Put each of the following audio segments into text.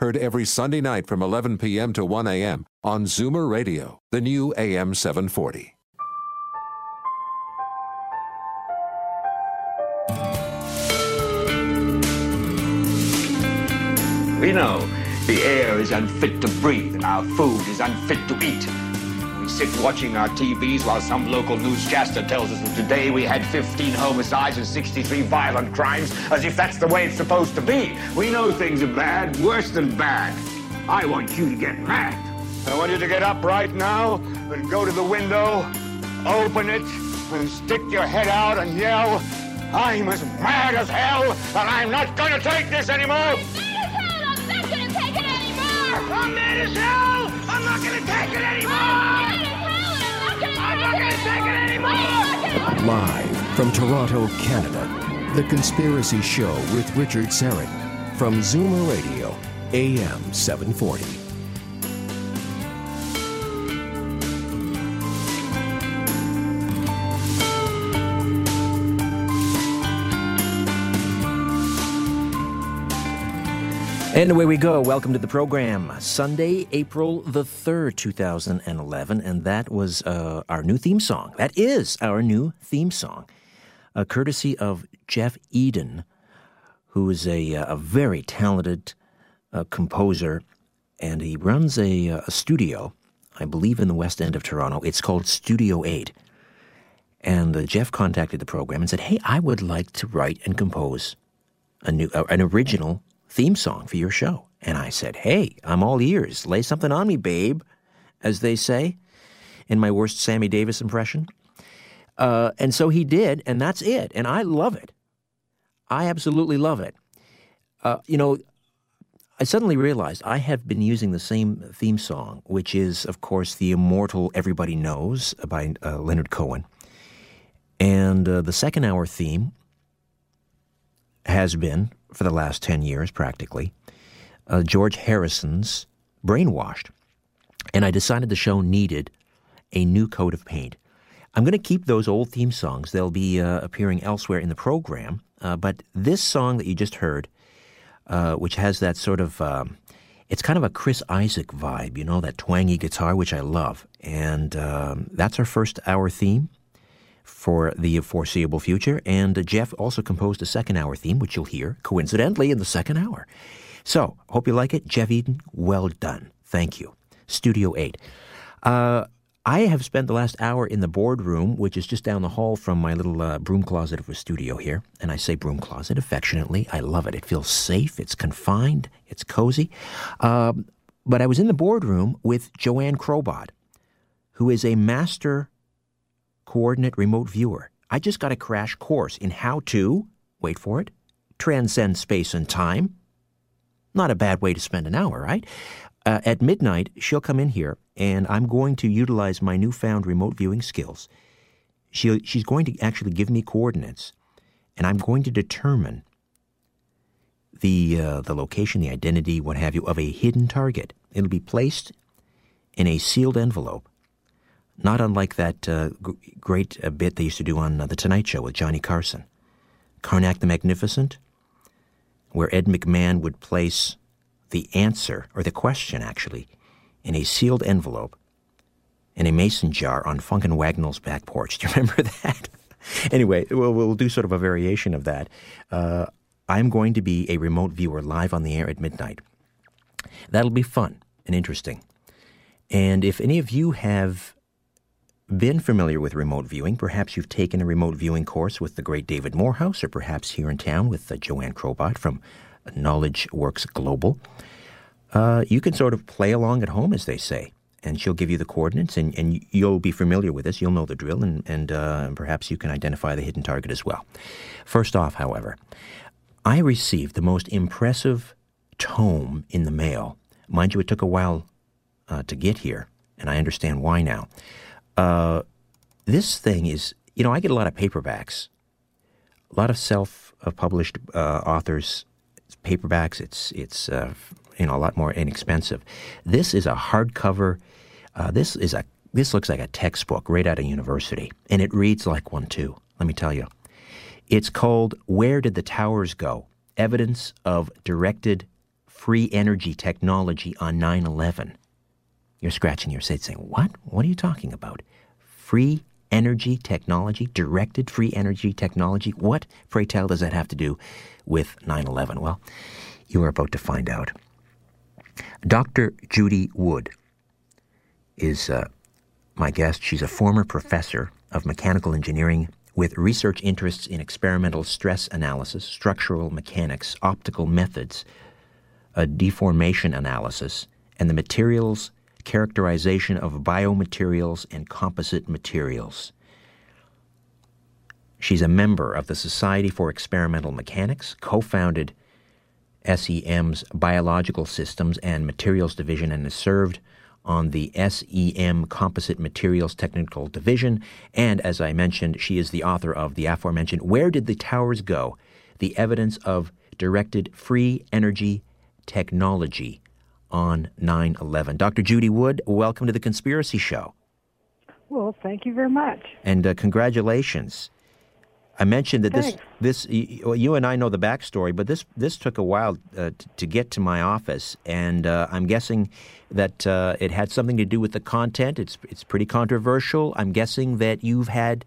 Heard every Sunday night from 11 p.m. to 1 a.m. on Zoomer Radio, the new AM 740. We know the air is unfit to breathe and our food is unfit to eat. We sit watching our TVs while some local newscaster tells us that today we had 15 homicides and 63 violent crimes, as if that's the way it's supposed to be. We know things are bad, worse than bad. I want you to get mad. I want you to get up right now and go to the window, open it, and stick your head out and yell, "I'm as mad as hell, and I'm not going to take this anymore! I'm not going to take it anymore! I'm mad as hell! I'm not going to take it anymore! I'm not going to take it anymore!" Live from Toronto, Canada, The Conspiracy Show with Richard Serrett from Zoomer Radio, AM 740. And away we go. Welcome to the program. Sunday, April the 3rd, 2011. And that was our new theme song. That is our new theme song, courtesy of Jeff Eden, who is a very talented composer. And he runs a studio, I believe, in the West End of Toronto. It's called Studio 8. And Jeff contacted the program and said, "Hey, I would like to write and compose an original theme song for your show." And I said, "Hey, I'm all ears. Lay something on me, babe," as they say, in my worst Sammy Davis impression. And so he did, and that's it. And I love it. I absolutely love it. I suddenly realized I have been using the same theme song, which is, of course, the immortal Everybody Knows by Leonard Cohen. And the second hour theme has been, for the last 10 years practically, George Harrison's Brainwashed. And I decided the show needed a new coat of paint. I'm going to keep those old theme songs. They'll be appearing elsewhere in the program. But this song that you just heard, which has that sort of, it's kind of a Chris Isaac vibe, you know, that twangy guitar, which I love. And that's our first hour theme for the foreseeable future. And Jeff also composed a second hour theme, which you'll hear, coincidentally, in the second hour. So, hope you like it. Jeff Eden, well done. Thank you. Studio 8. I have spent the last hour in the boardroom, which is just down the hall from my little broom closet of a studio here. And I say broom closet affectionately. I love it. It feels safe. It's confined. It's cozy. But I was in the boardroom with Joanne Crobot, who is a master coordinate remote viewer. I just got a crash course in how to, wait for it, transcend space and time. Not a bad way to spend an hour, right? At midnight, she'll come in here, and I'm going to utilize my newfound remote viewing skills. She's going to actually give me coordinates, and I'm going to determine the location, the identity, what have you, of a hidden target. It'll be placed in a sealed envelope, not unlike that great bit they used to do on The Tonight Show with Johnny Carson. Karnak the Magnificent, where Ed McMahon would place the answer, or the question actually, in a sealed envelope in a mason jar on Funkin' Wagnall's back porch. Do you remember that? Anyway, we'll do sort of a variation of that. I'm going to be a remote viewer live on the air at midnight. That'll be fun and interesting. And if any of you have been familiar with remote viewing, perhaps you've taken a remote viewing course with the great David Morehouse, or perhaps here in town with Joanne Crobot from Knowledge Works Global, you can sort of play along at home, as they say, and she'll give you the coordinates, and you'll be familiar with this. You'll know the drill, and perhaps you can identify the hidden target as well. First off, however, I received the most impressive tome in the mail Mind you, it took a while to get here, and I understand why now. This thing is, you know, I get a lot of paperbacks, a lot of self-published authors' paperbacks. It's you know, a lot more inexpensive. This is a hardcover. This looks like a textbook right out of university, and it reads like one too. Let me tell you, it's called "Where Did the Towers Go? Evidence of Directed Free Energy Technology on 9/11." You're scratching your head saying, "What? What are you talking about? Free energy technology? Directed free energy technology? What, pray tell, does that have to do with 9/11?" Well, you are about to find out. Dr. Judy Wood is my guest. She's a former professor of mechanical engineering with research interests in experimental stress analysis, structural mechanics, optical methods, deformation analysis, and the materials characterization of biomaterials and composite materials. She's a member of the Society for Experimental Mechanics, co-founded SEM's Biological Systems and Materials Division, and has served on the SEM Composite Materials Technical Division. And as I mentioned, she is the author of the aforementioned Where Did the Towers Go? The Evidence of Directed Free Energy Technology on 9/11. Dr. Judy Wood, welcome to The Conspiracy Show. Well, thank you very much. And congratulations. I mentioned that you and I know the backstory, but this took a while to get to my office, and I'm guessing that it had something to do with the content. It's pretty controversial. I'm guessing that you've had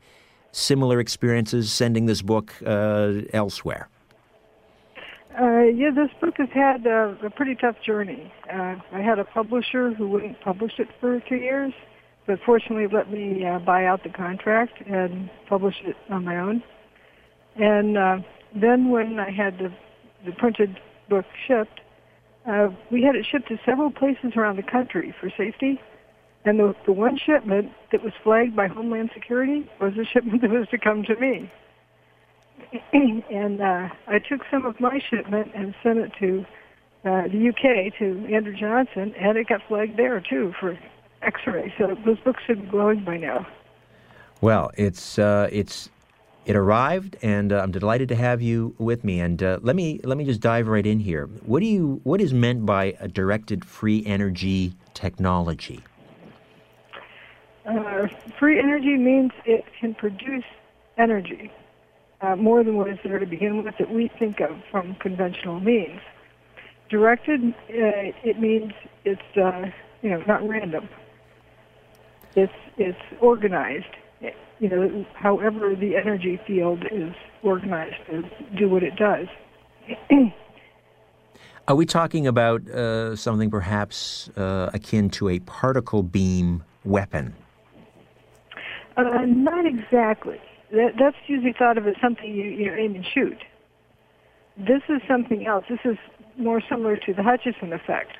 similar experiences sending this book elsewhere. Yeah, this book has had a pretty tough journey. I had a publisher who wouldn't publish it for 2 years, but fortunately let me buy out the contract and publish it on my own. And then when I had the printed book shipped, we had it shipped to several places around the country for safety. And the one shipment that was flagged by Homeland Security was the shipment that was to come to me. And I took some of my shipment and sent it to the UK, to Andrew Johnson, and it got flagged there, too, for X-ray. So those books should be glowing by now. Well, it arrived, and I'm delighted to have you with me. And let me just dive right in here. What is meant by a directed free energy technology? Free energy means it can produce energy. More than what is there to begin with that we think of from conventional means. Directed, it means it's you know, not random. It's organized. You know, however the energy field is organized to do what it does. Are we talking about something perhaps akin to a particle beam weapon? Not exactly. That's usually thought of as something you aim and shoot. This is something else. This is more similar to the Hutchison effect.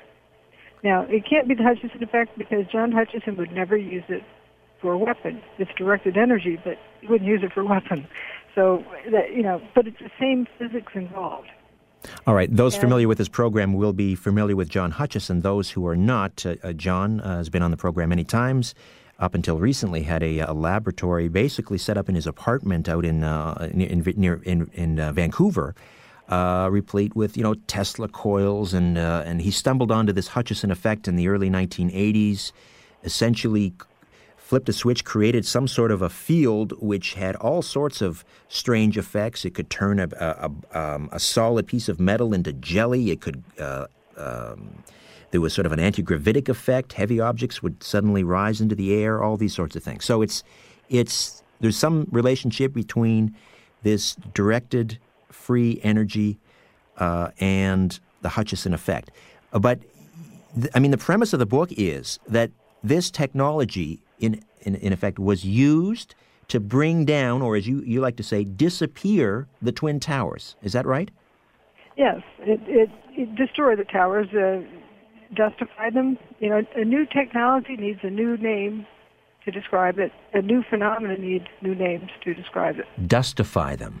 Now, it can't be the Hutchison effect because John Hutchison would never use it for a weapon. It's directed energy, but he wouldn't use it for a weapon. So, but it's the same physics involved. All right. Those familiar with this program will be familiar with John Hutchison. Those who are not, John has been on the program many times. Up until recently, had a laboratory basically set up in his apartment out near Vancouver, replete with Tesla coils, and he stumbled onto this Hutchison effect in the early 1980s. Essentially, flipped a switch, created some sort of a field which had all sorts of strange effects. It could turn a solid piece of metal into jelly. It could there was sort of an anti-gravitic effect. Heavy objects would suddenly rise into the air, all these sorts of things. So there's some relationship between this directed free energy and the Hutchison effect. But, the premise of the book is that this technology, in effect, was used to bring down, or as you like to say, disappear the Twin Towers. Is that right? Yes. It destroyed the towers. Justify them. A new technology needs a new name to describe it. A new phenomenon needs new names to describe it. Dustify them.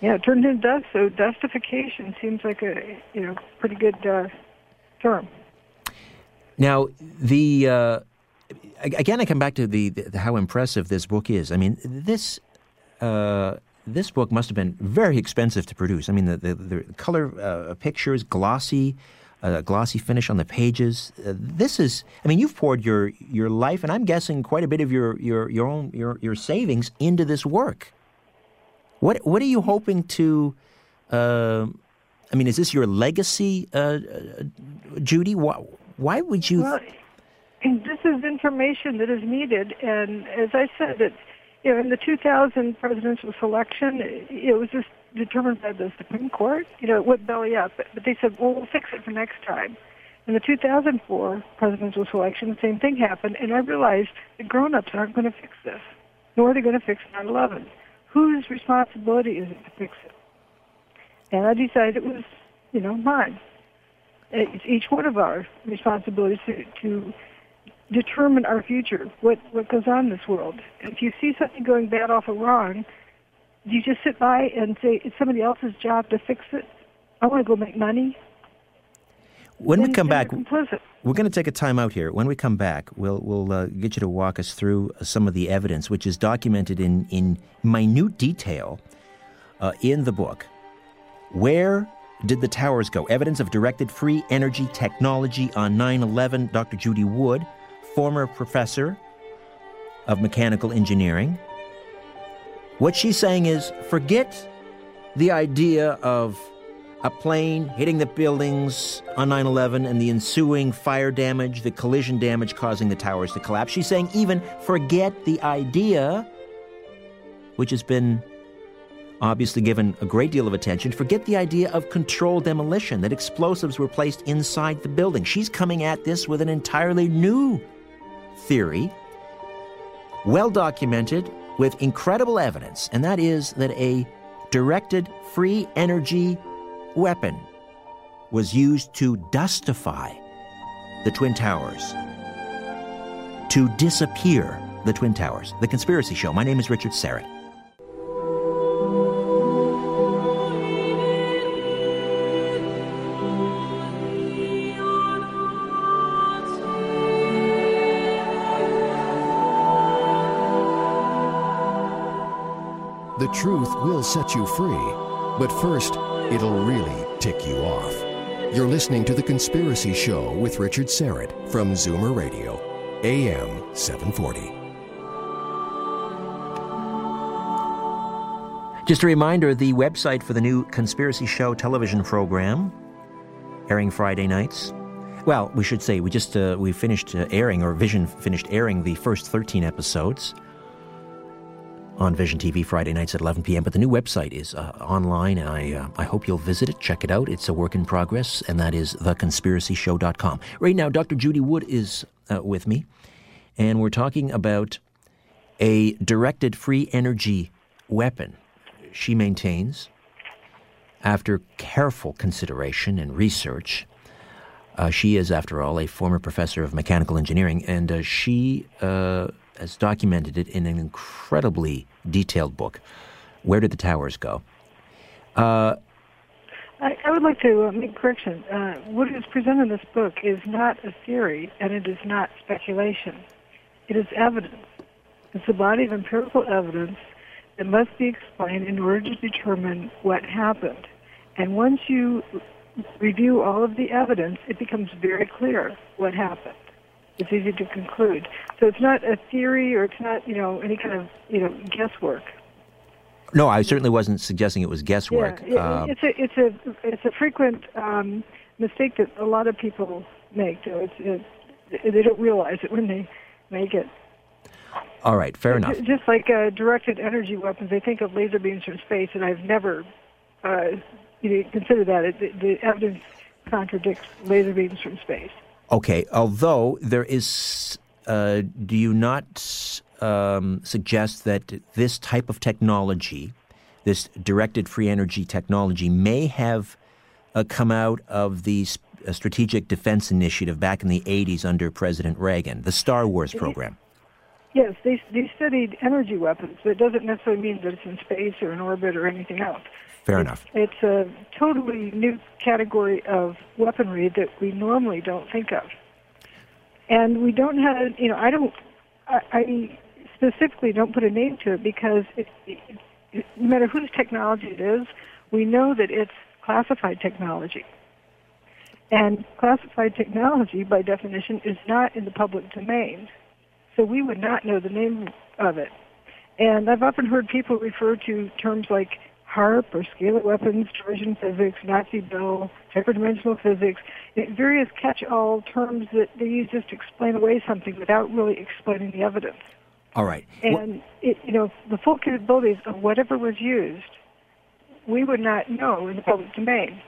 Yeah, it turned into dust, so dustification seems like a pretty good term. Now, the again, I come back to the how impressive this book is. I mean, this book must have been very expensive to produce. I mean, the color pictures, glossy finish on the pages. This is, I mean, you've poured your life, and I'm guessing quite a bit of your own savings into this work. What are you hoping to? I mean, is this your legacy, Judy? Why would you? Well, this is information that is needed, and as I said, it's, you know, in the 2000 presidential election, it was just determined by the Supreme Court. You know, it went belly up, but they said, well, we'll fix it for next time. In the 2004 presidential election, the same thing happened, and I realized the grown-ups aren't going to fix this, nor are they going to fix 9/11. Whose responsibility is it to fix it? And I decided it was, you know, mine. It's each one of our responsibilities to determine our future, what goes on in this world. If you see something going bad, off, or wrong, do you just sit by and say, it's somebody else's job to fix it? I want to go make money. When we come back, we're going to take a time out here. When we come back, we'll get you to walk us through some of the evidence, which is documented in minute detail in the book. Where Did the Towers Go? Evidence of Directed Free Energy Technology on 9/11. Dr. Judy Wood, former professor of mechanical engineering. What she's saying is, forget the idea of a plane hitting the buildings on 9/11 and the ensuing fire damage, the collision damage causing the towers to collapse. She's saying even forget the idea, which has been obviously given a great deal of attention, forget the idea of controlled demolition, that explosives were placed inside the building. She's coming at this with an entirely new theory, well documented with incredible evidence, and that is that a directed free energy weapon was used to dustify the Twin Towers, to disappear the Twin Towers. The Conspiracy Show. My name is Richard Serrett. The truth will set you free, but first, it'll really tick you off. You're listening to The Conspiracy Show with Richard Serrett from Zoomer Radio, AM 740. Just a reminder, the website for the new Conspiracy Show television program, airing Friday nights. Well, we should say we finished airing, or Vision finished airing the first 13 episodes on Vision TV Friday nights at 11 p.m. But the new website is online, and I hope you'll visit it, check it out. It's a work in progress, and that is theconspiracyshow.com. Right now, Dr. Judy Wood is with me, and we're talking about a directed free energy weapon, she maintains, after careful consideration and research. She is, after all, a former professor of mechanical engineering, and she has documented it in an incredibly detailed book. Where Did the Towers Go? I would like to make a correction. What is presented in this book is not a theory, and it is not speculation. It is evidence. It's a body of empirical evidence that must be explained in order to determine what happened. And once you review all of the evidence, it becomes very clear what happened. It's easy to conclude. So it's not a theory, or it's not, you know, any kind of, you know, guesswork. No, I certainly wasn't suggesting it was guesswork. Yeah, it's a frequent mistake that a lot of people make. So they don't realize it when they make it. All right, fair enough. Just like directed energy weapons, they think of laser beams from space, and I've never considered that. The evidence contradicts laser beams from space. Okay, although there is, do you not suggest that this type of technology, this directed free energy technology, may have come out of the Strategic Defense Initiative back in the 80s under President Reagan, the Star Wars program? Yes, they studied energy weapons, but it doesn't necessarily mean that it's in space or in orbit or anything else. Fair enough. It's a totally new category of weaponry that we normally don't think of. And we don't have, you know, I specifically don't put a name to it because it, no matter whose technology it is, we know that it's classified technology. And classified technology, by definition, is not in the public domain. So we would not know the name of it. And I've often heard people refer to terms like HARP or scalar weapons, Trojan physics, Nazi bill, hyperdimensional physics, various catch-all terms that they use just to explain away something without really explaining the evidence. All right. And, you know, the full capabilities of whatever was used, we would not know in the public domain.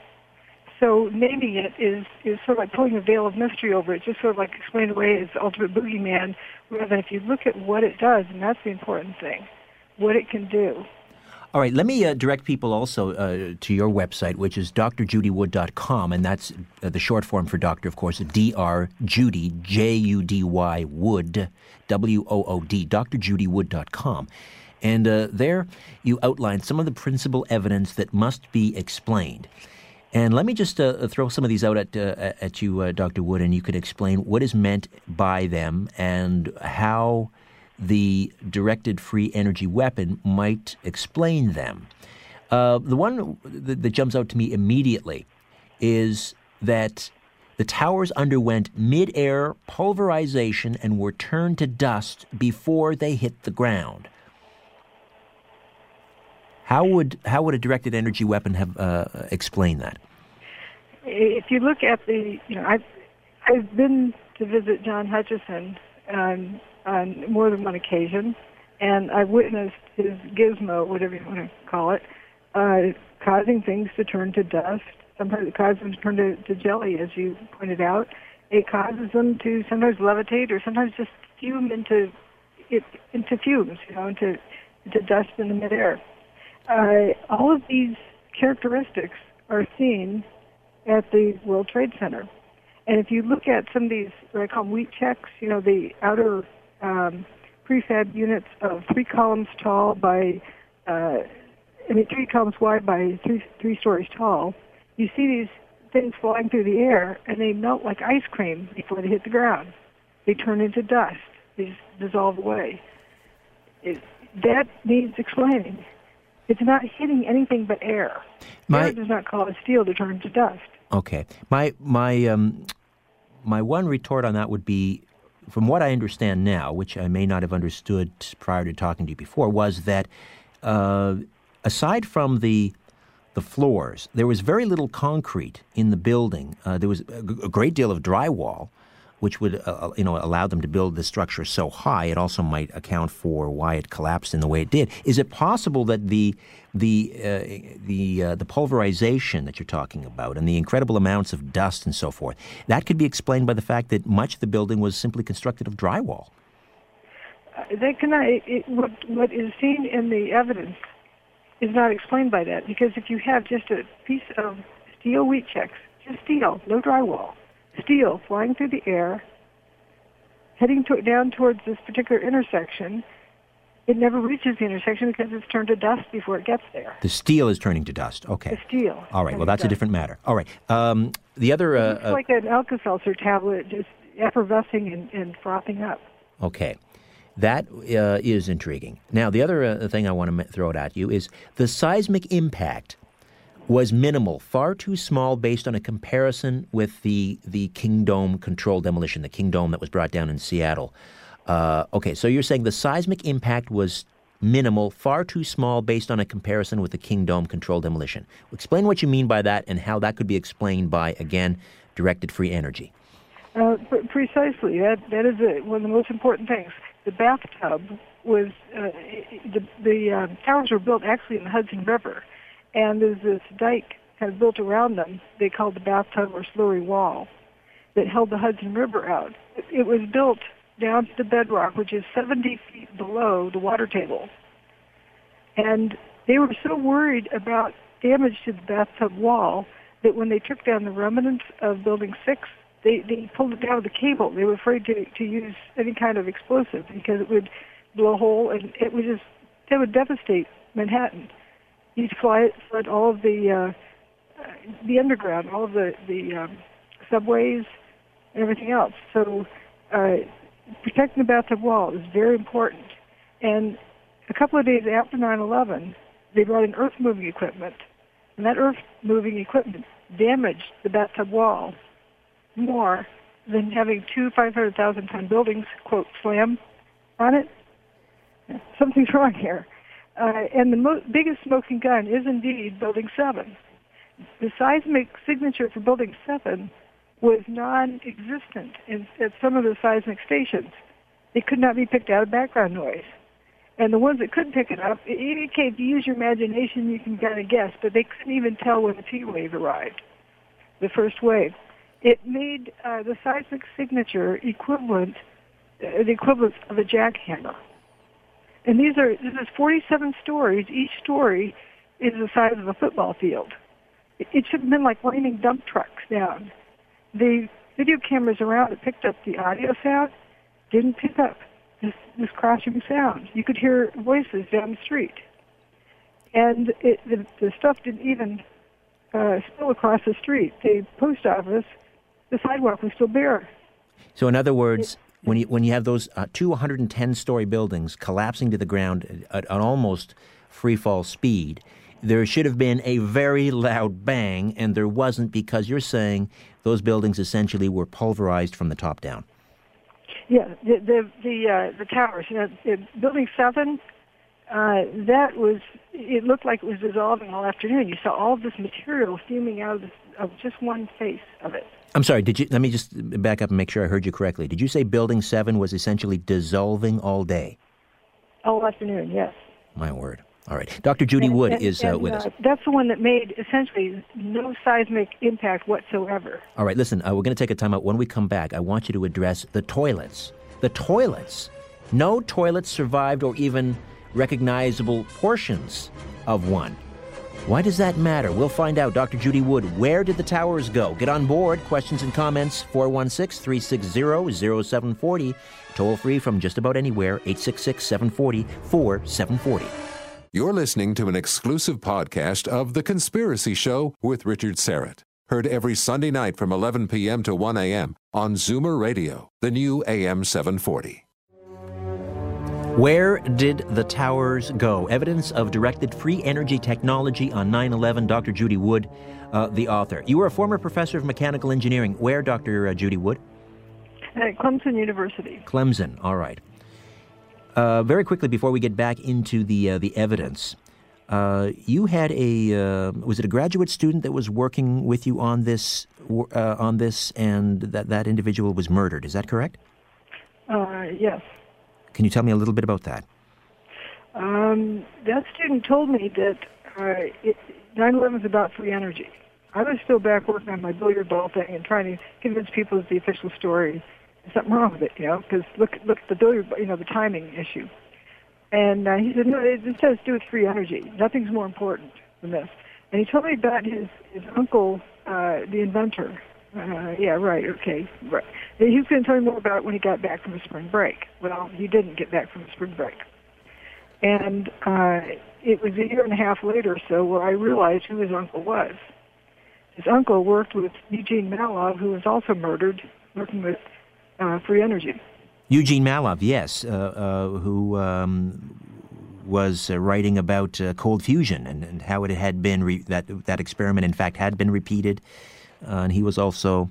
So naming it is sort of like pulling a veil of mystery over it, just sort of like explain away as the ultimate boogeyman, rather than if you look at what it does, and that's the important thing, what it can do. All right, let me direct people also to your website, which is drjudywood.com, and that's the short form for doctor, of course, D-R-Judy, J-U-D-Y, Wood, W-O-O-D, drjudywood.com. And there you outline some of the principal evidence that must be explained. And let me just throw some of these out at you, Dr. Wood, and you could explain what is meant by them and how the directed free energy weapon might explain them. The one that jumps out to me immediately is that the towers underwent mid-air pulverization and were turned to dust before they hit the ground. How would a directed energy weapon have explained that? If you look at the, you know, I've been to visit John Hutchison on more than one occasion, and I've witnessed his gizmo, whatever you want to call it, causing things to turn to dust. Sometimes it causes them to turn to jelly, as you pointed out. It causes them to sometimes levitate, or sometimes just fume into fumes, you know, into dust in the midair. All of these characteristics are seen at the World Trade Center. And if you look at some of these, what I call them wheat checks, you know, the outer prefab units of 3 columns tall by, 3 columns wide by three stories tall, you see these things flying through the air, and they melt like ice cream before they hit the ground. They turn into dust. They just dissolve away. That needs explaining. It's not hitting anything but air. Air does not cause steel to turn to dust. Okay. My one retort on that would be, from what I understand now, which I may not have understood prior to talking to you before, was that aside from the floors, there was very little concrete in the building. There was a great deal of drywall, which would allow them to build the structure so high. It also might account for why it collapsed in the way it did. Is it possible that the pulverization that you're talking about and the incredible amounts of dust and so forth, that could be explained by the fact that much of the building was simply constructed of drywall? What is seen in the evidence is not explained by that, because if you have just a piece of steel wheat checks, just steel, no drywall, steel flying through the air, heading down towards this particular intersection. It never reaches the intersection because it's turned to dust before it gets there. The steel is turning to dust. Okay. The steel. All right. Well, that's a different matter. All right. The other... It's like an Alka-Seltzer tablet just effervescing and frothing up. Okay. That is intriguing. Now, the other thing I want to throw it at you is the seismic impact was minimal, far too small based on a comparison with the Kingdome controlled demolition, the Kingdome that was brought down in Seattle. Okay, so you're saying the seismic impact was minimal, far too small based on a comparison with the Kingdome controlled demolition. Explain what you mean by that and how that could be explained by, again, directed free energy. Precisely. That is one of the most important things. The bathtub was, towers were built actually in the Hudson River. And there's this dike kind of built around them they called the bathtub or slurry wall that held the Hudson River out. It was built down to the bedrock, which is 70 feet below the water table. And they were so worried about damage to the bathtub wall that when they took down the remnants of Building 6, they pulled it down with a cable. They were afraid to use any kind of explosive because it would blow a hole and it would devastate Manhattan. You'd flood all of the underground, all of the subways and everything else. So protecting the bathtub wall is very important. And a couple of days after 9/11, they brought in earth-moving equipment, and that earth-moving equipment damaged the bathtub wall more than having two 500,000-ton buildings, quote, slam on it. Something's wrong here. And the biggest smoking gun is indeed Building 7. The seismic signature for Building 7 was non-existent at some of the seismic stations. It could not be picked out of background noise. And the ones that could pick it up, okay, if you use your imagination, you can kind of guess, but they couldn't even tell when the T wave arrived, the first wave. It made the seismic signature the equivalent of a jackhammer. And this is 47 stories. Each story is the size of a football field. It should have been like raining dump trucks down. The video cameras around that picked up the audio sound didn't pick up this crashing sound. You could hear voices down the street. And the stuff didn't even spill across the street. The post office, the sidewalk was still bare. So in other words, when you have those 210-story buildings collapsing to the ground at an almost free-fall speed, there should have been a very loud bang, and there wasn't, because you're saying those buildings essentially were pulverized from the top down. Yeah, the towers. Building 7, it looked like it was dissolving all afternoon. You saw all of this material steaming out of just one face of it. I'm sorry, let me just back up and make sure I heard you correctly. Did you say Building 7 was essentially dissolving all day? All afternoon, yes. My word. All right. Dr. Judy Wood is with us. That's the one that made essentially no seismic impact whatsoever. All right. Listen, we're going to take a timeout. When we come back, I want you to address the toilets. The toilets. No toilets survived, or even recognizable portions of one. Why does that matter? We'll find out. Dr. Judy Wood, Where Did the Towers Go? Get on board. Questions and comments, 416-360-0740. Toll free from just about anywhere, 866-740-4740. You're listening to an exclusive podcast of The Conspiracy Show with Richard Serrett. Heard every Sunday night from 11 p.m. to 1 a.m. on Zoomer Radio, the new AM 740. Where Did the Towers Go? Evidence of Directed Free Energy Technology on 9/11. Dr. Judy Wood, the author. You were a former professor of mechanical engineering. Where, Dr. Judy Wood? At Clemson University. Clemson, all right. Very quickly, before we get back into the evidence, you had was it a graduate student that was working with you on this, and that individual was murdered? Is that correct? Yes. Can you tell me a little bit about that? That student told me that 9/11 is about free energy. I was still back working on my billiard ball thing and trying to convince people it's the official story. Something wrong with it, you know, because look at the billiard, you know, the timing issue. And he said, no, it just has to do with free energy. Nothing's more important than this. And he told me about his uncle, the inventor. Right. He was going to tell me more about it when he got back from his spring break. Well, he didn't get back from his spring break. And it was a year and a half later or so where I realized who his uncle was. His uncle worked with Eugene Mallove, who was also murdered, working with free energy. Eugene Mallove, yes, who was writing about cold fusion and how it had been that experiment, in fact, had been repeated, and he was also.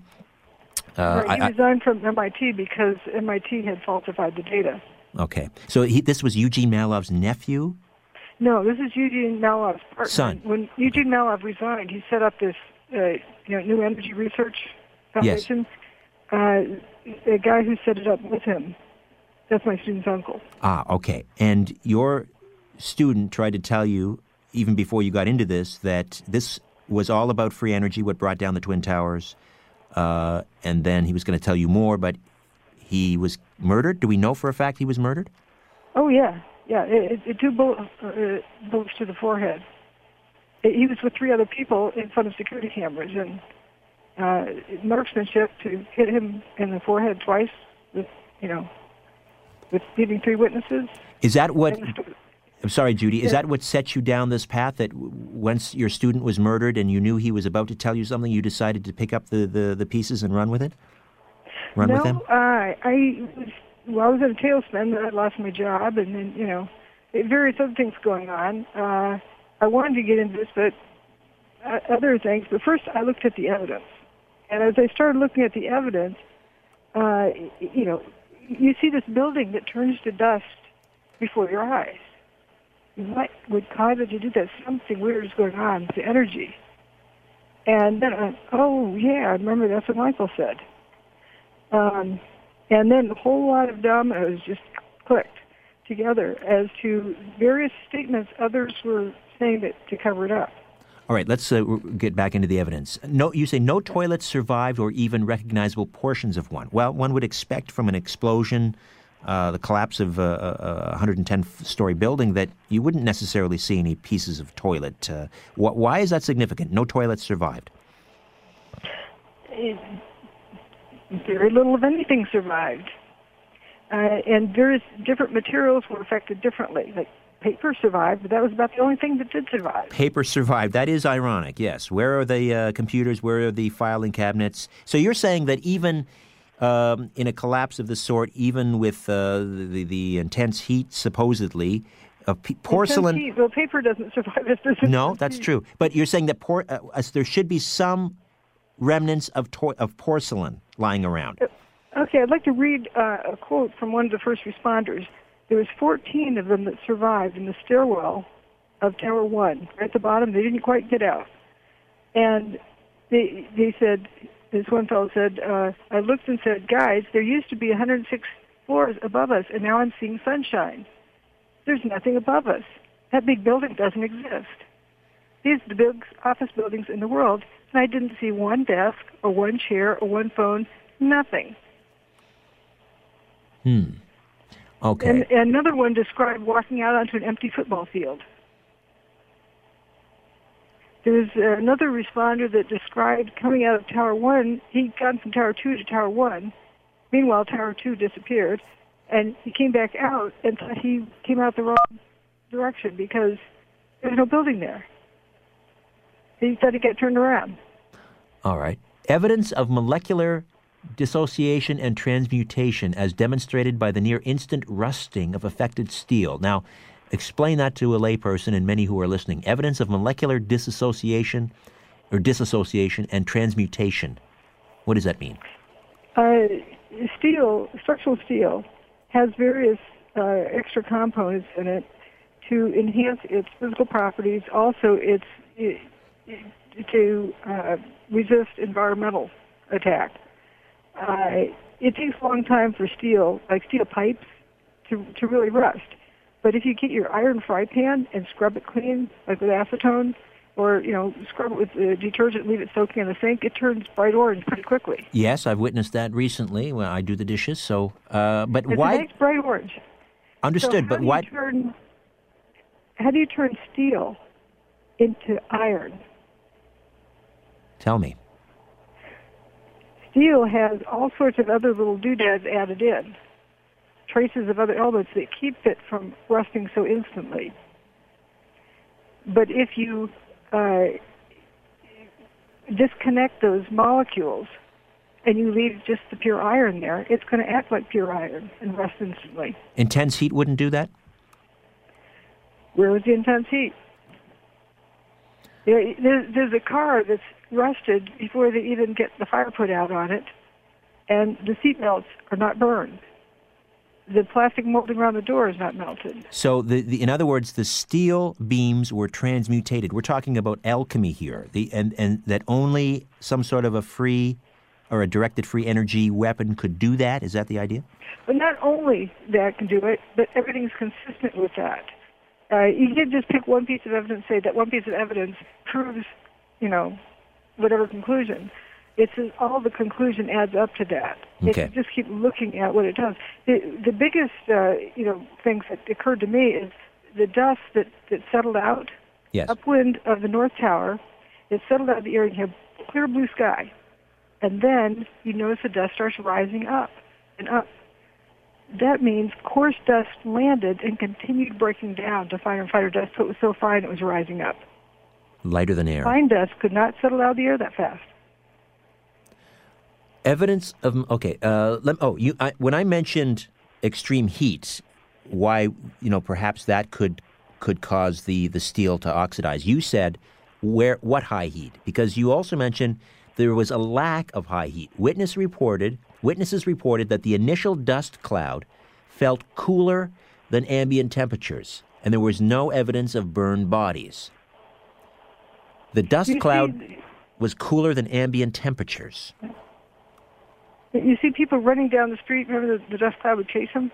He resigned from MIT because MIT had falsified the data. Okay, so this was Eugene Mallove's nephew. No, this is Eugene Mallove's partner. Son. When Eugene Mallove resigned, he set up this New Energy Research Foundation. Yes. The guy who set it up with him, that's my student's uncle. Ah, okay. And your student tried to tell you, even before you got into this, that this was all about free energy, what brought down the Twin Towers, and then he was going to tell you more, but he was murdered? Do we know for a fact he was murdered? Oh, yeah. Yeah, two bullets to the forehead. He was with three other people in front of security cameras, and marksmanship to hit him in the forehead twice with leaving three witnesses. Is that what, I'm sorry, Judy, is that what set you down this path, that once your student was murdered and you knew he was about to tell you something, you decided to pick up the pieces and run with it? run with him? No, I was in a tailspin. I lost my job, and then, various other things going on. I wanted to get into this, but other things. But first, I looked at the evidence. And as I started looking at the evidence, you see this building that turns to dust before your eyes. What would cause it to do that? Something weird is going on with the energy. And then I went, oh, yeah, I remember that's what Michael said. And then a whole lot of dominoes just clicked together as to various statements others were saying that to cover it up. All right, let's get back into the evidence. No, you say no toilets survived or even recognizable portions of one. Well, one would expect from an explosion, the collapse of a 110-story building, that you wouldn't necessarily see any pieces of toilet. Why is that significant? No toilets survived. Very little of anything survived. And various different materials were affected differently. Like paper survived, but that was about the only thing that did survive. Paper survived. That is ironic, yes. Where are the computers? Where are the filing cabinets? So you're saying that even in a collapse of this sort, even with the intense heat, supposedly, porcelain... Intense heat. Well, paper doesn't survive. No, that's true. But you're saying that there should be some remnants of porcelain lying around. Okay, I'd like to read a quote from one of the first responders. There was 14 of them that survived in the stairwell of Tower 1. At the bottom, they didn't quite get out. And they said, this one fellow said, I looked and said, guys, there used to be 106 floors above us, and now I'm seeing sunshine. There's nothing above us. That big building doesn't exist. These are the big office buildings in the world, and I didn't see one desk or one chair or one phone, nothing. Okay. And another one described walking out onto an empty football field. There was another responder that described coming out of Tower 1. He'd gone from Tower 2 to Tower 1. Meanwhile, Tower 2 disappeared. And he came back out and thought he came out the wrong direction because there was no building there. He thought he got turned around. All right. Evidence of molecular dissociation and transmutation as demonstrated by the near-instant rusting of affected steel. Now, explain that to a layperson and many who are listening. Evidence of molecular dissociation and transmutation. What does that mean? Structural steel has various extra components in it to enhance its physical properties, also to resist environmental attack. It takes a long time for steel, like steel pipes, to really rust. But if you get your iron fry pan and scrub it clean, like with acetone, or, scrub it with detergent, leave it soaking in the sink, it turns bright orange pretty quickly. Yes, I've witnessed that recently when I do the dishes, so... but it's why... It's bright orange. Understood, so but why... How do you turn steel into iron? Tell me. Steel has all sorts of other little doodads added in, traces of other elements that keep it from rusting so instantly. But if you disconnect those molecules and you leave just the pure iron there, it's going to act like pure iron and rust instantly. Intense heat wouldn't do that? Where was the intense heat? There's a car that's rusted before they even get the fire put out on it, and the seat belts are not burned. The plastic molding around the door is not melted. So, in other words, the steel beams were transmutated. We're talking about alchemy here, and that only some sort of a free or a directed free energy weapon could do that? Is that the idea? But not only that can do it, but everything's consistent with that. You can't just pick one piece of evidence and say that one piece of evidence proves, whatever conclusion. It's all the conclusion adds up to that. Okay. If you just keep looking at what it does. The biggest, things that occurred to me is the dust that settled out. Yes. Upwind of the North Tower. It settled out of the area and you have clear blue sky. And then you notice the dust starts rising up and up. That means coarse dust landed and continued breaking down to finer and finer dust, so it was so fine it was rising up. Lighter than air. Fine dust could not settle out of the air that fast. Evidence of, okay, when I mentioned extreme heat, why, you know, perhaps that could cause the steel to oxidize. You said, what high heat? Because you also mentioned there was a lack of high heat. Witnesses reported that the initial dust cloud felt cooler than ambient temperatures, and there was no evidence of burned bodies. The dust cloud was cooler than ambient temperatures. You see people running down the street. Remember the dust cloud would chase them?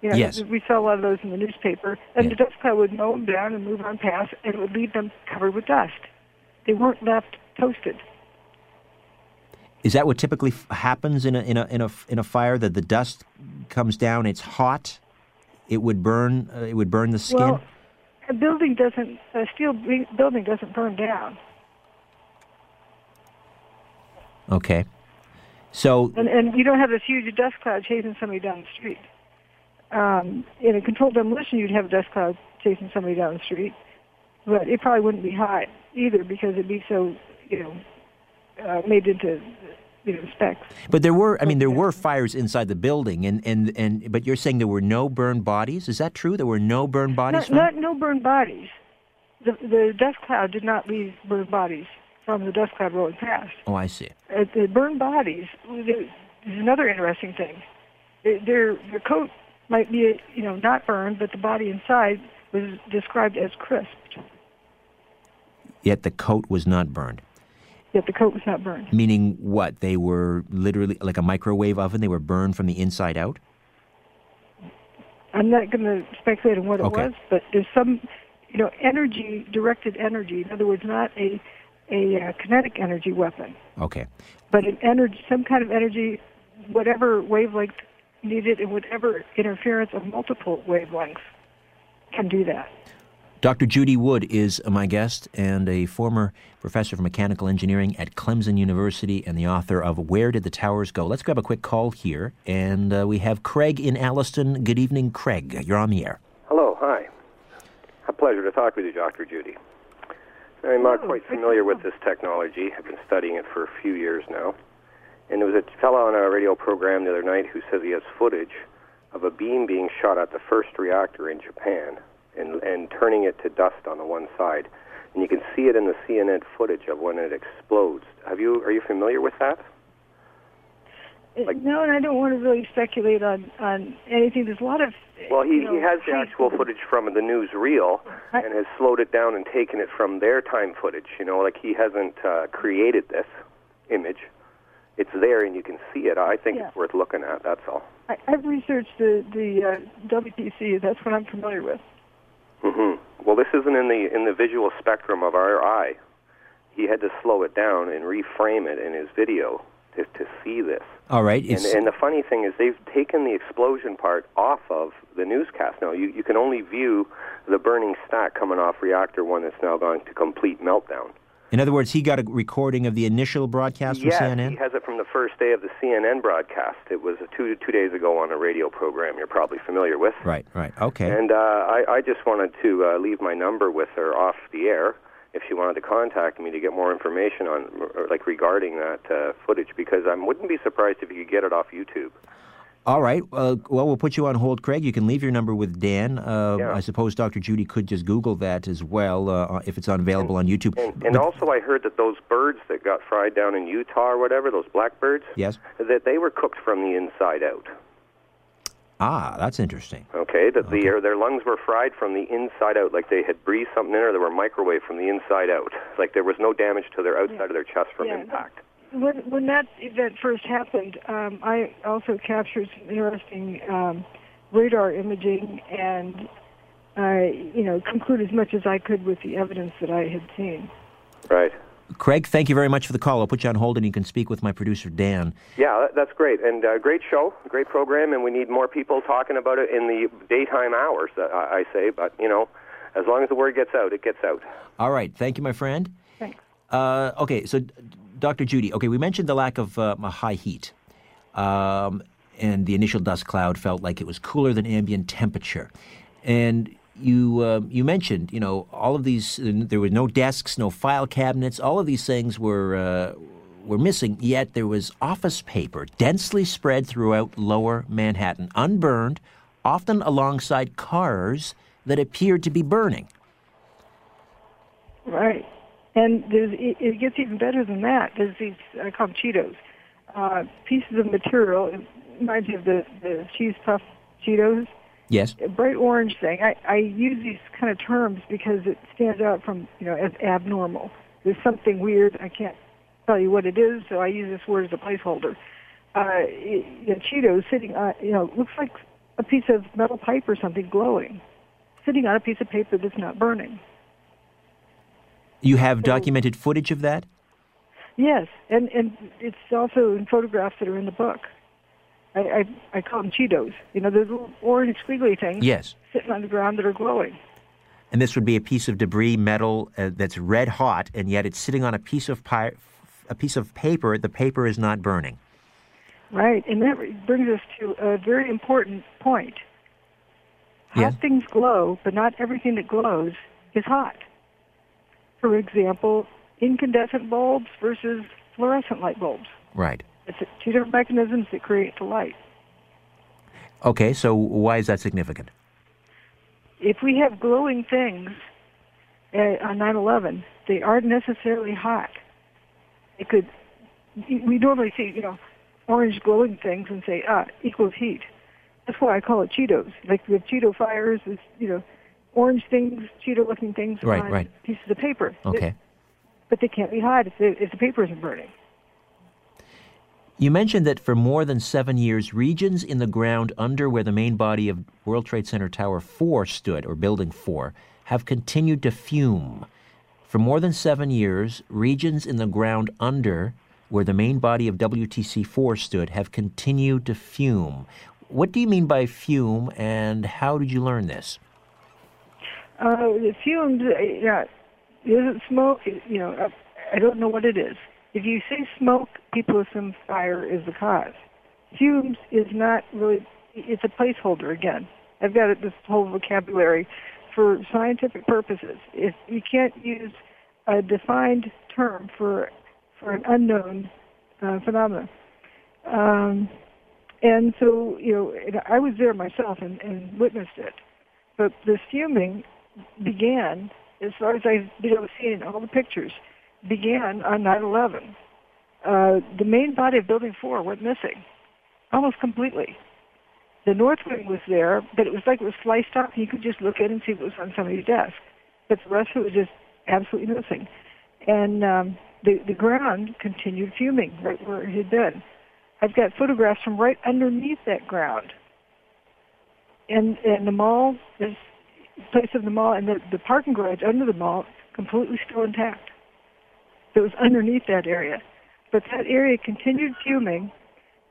You know, yes. We saw a lot of those in the newspaper. And the dust cloud would mow them down and move on past, and it would leave them covered with dust. They weren't left toasted. Is that what typically happens in a fire, that the dust comes down, it's hot, it would burn the skin? Well, a steel building doesn't burn down. Okay. So and you don't have this huge dust cloud chasing somebody down the street. In a controlled demolition, you'd have a dust cloud chasing somebody down the street, but it probably wouldn't be hot either because it'd be so, made into, specs. But there were fires inside the building, but you're saying there were no burned bodies? Is that true? There were no burned bodies? No burned bodies. The dust cloud did not leave burned bodies from the dust cloud rolling past. Oh, I see. The burned bodies is another interesting thing. Their coat might be, not burned, but the body inside was described as crisped. Yet the coat was not burned. Yet the coat was not burned. Meaning what? They were literally like a microwave oven? They were burned from the inside out? I'm not going to speculate on what it was, but there's some, energy, directed energy. In other words, not a kinetic energy weapon. Okay. But an energy, some kind of energy, whatever wavelength needed and whatever interference of multiple wavelengths can do that. Dr. Judy Wood is my guest and a former professor of mechanical engineering at Clemson University and the author of Where Did the Towers Go? Let's grab a quick call here. And we have Craig in Alliston. Good evening, Craig. You're on the air. Hello. Hi. A pleasure to talk with you, Dr. Judy. I'm not quite familiar with this technology. I've been studying it for a few years now. And there was a fellow on our radio program the other night who says he has footage of a beam being shot at the first reactor in Japan. And turning it to dust on the one side, and you can see it in the CNN footage of when it explodes. Are you familiar with that? No, and I don't want to really speculate on anything. There's a lot of he has the actual footage from the newsreel and has slowed it down and taken it from their time footage. He hasn't created this image. It's there, and you can see it. I think it's worth looking at. That's all. I've researched the WPC. That's what I'm familiar with. Mm-hmm. Well, this isn't in the visual spectrum of our eye. He had to slow it down and reframe it in his video to see this. All right. And the funny thing is they've taken the explosion part off of the newscast. Now, you can only view the burning stack coming off Reactor 1 that's now going to complete meltdown. In other words, he got a recording of the initial broadcast from CNN? He has it from the first day of the CNN broadcast. It was two days ago on a radio program you're probably familiar with. Right, okay. And I just wanted to leave my number with her off the air if she wanted to contact me to get more information regarding that footage, because I wouldn't be surprised if you could get it off YouTube. All right. We'll put you on hold, Craig. You can leave your number with Dan. I suppose Dr. Judy could just Google that as well if it's unavailable on YouTube. And also I heard that those birds that got fried down in Utah or whatever, those blackbirds, yes, that they were cooked from the inside out. Ah, that's interesting. Okay, their lungs were fried from the inside out, like they had breathed something in or they were microwaved from the inside out. Like there was no damage to their outside of their chest from impact. When that event first happened, I also captured some interesting radar imaging and, concluded as much as I could with the evidence that I had seen. Right. Craig, thank you very much for the call. I'll put you on hold and you can speak with my producer, Dan. Yeah, that's great. And great show, great program, and we need more people talking about it in the daytime hours, I say. But, as long as the word gets out, it gets out. All right. Thank you, my friend. Thanks. Okay, so... Dr. Judy, we mentioned the lack of high heat, and the initial dust cloud felt like it was cooler than ambient temperature. And you mentioned, all of these, there were no desks, no file cabinets, all of these things were missing, yet there was office paper densely spread throughout lower Manhattan, unburned, often alongside cars that appeared to be burning. Right. And it gets even better than that. There's these, I call them Cheetos, pieces of material. It reminds me of the cheese puff Cheetos. Yes. A bright orange thing. I use these kind of terms because it stands out from, as abnormal. There's something weird. I can't tell you what it is, so I use this word as a placeholder. Cheetos sitting on, looks like a piece of metal pipe or something glowing, sitting on a piece of paper that's not burning. You have documented footage of that? Yes, and it's also in photographs that are in the book. I call them Cheetos. Those little orange squiggly things sitting on the ground that are glowing. And this would be a piece of debris, metal, that's red hot, and yet it's sitting on a piece of paper. The paper is not burning. Right, and that brings us to a very important point. Hot things glow, but not everything that glows is hot. For example, incandescent bulbs versus fluorescent light bulbs. Right. It's two different mechanisms that create the light. Okay, so why is that significant? If we have glowing things on 9/11, they aren't necessarily hot. We normally see, orange glowing things and say, equals heat. That's why I call it Cheetos. Like we have Cheeto fires, orange things, Cheeto-looking things on pieces of paper. Okay. But they can't be hot if the paper isn't burning. You mentioned that for more than 7 years, regions in the ground under where the main body of World Trade Center Tower 4 stood, or Building 4, have continued to fume. For more than 7 years, regions in the ground under where the main body of WTC 4 stood have continued to fume. What do you mean by fume, and how did you learn this? The fumes, it isn't smoke, I don't know what it is. If you say smoke, people assume fire is the cause. Fumes is not really, it's a placeholder again. I've got this whole vocabulary for scientific purposes. If you can't use a defined term for an unknown phenomenon. And so, I was there myself and witnessed it. But this fuming began, as far as I've been able to see in all the pictures, began on 9/11. The main body of Building 4 went missing, almost completely. The north wing was there, but it was like it was sliced off, and you could just look in and see what was on somebody's desk. But the rest of it was just absolutely missing. And the ground continued fuming right where it had been. I've got photographs from right underneath that ground. And the mall, this place of the mall, and the parking garage under the mall, completely still intact. It was underneath that area. But that area continued fuming,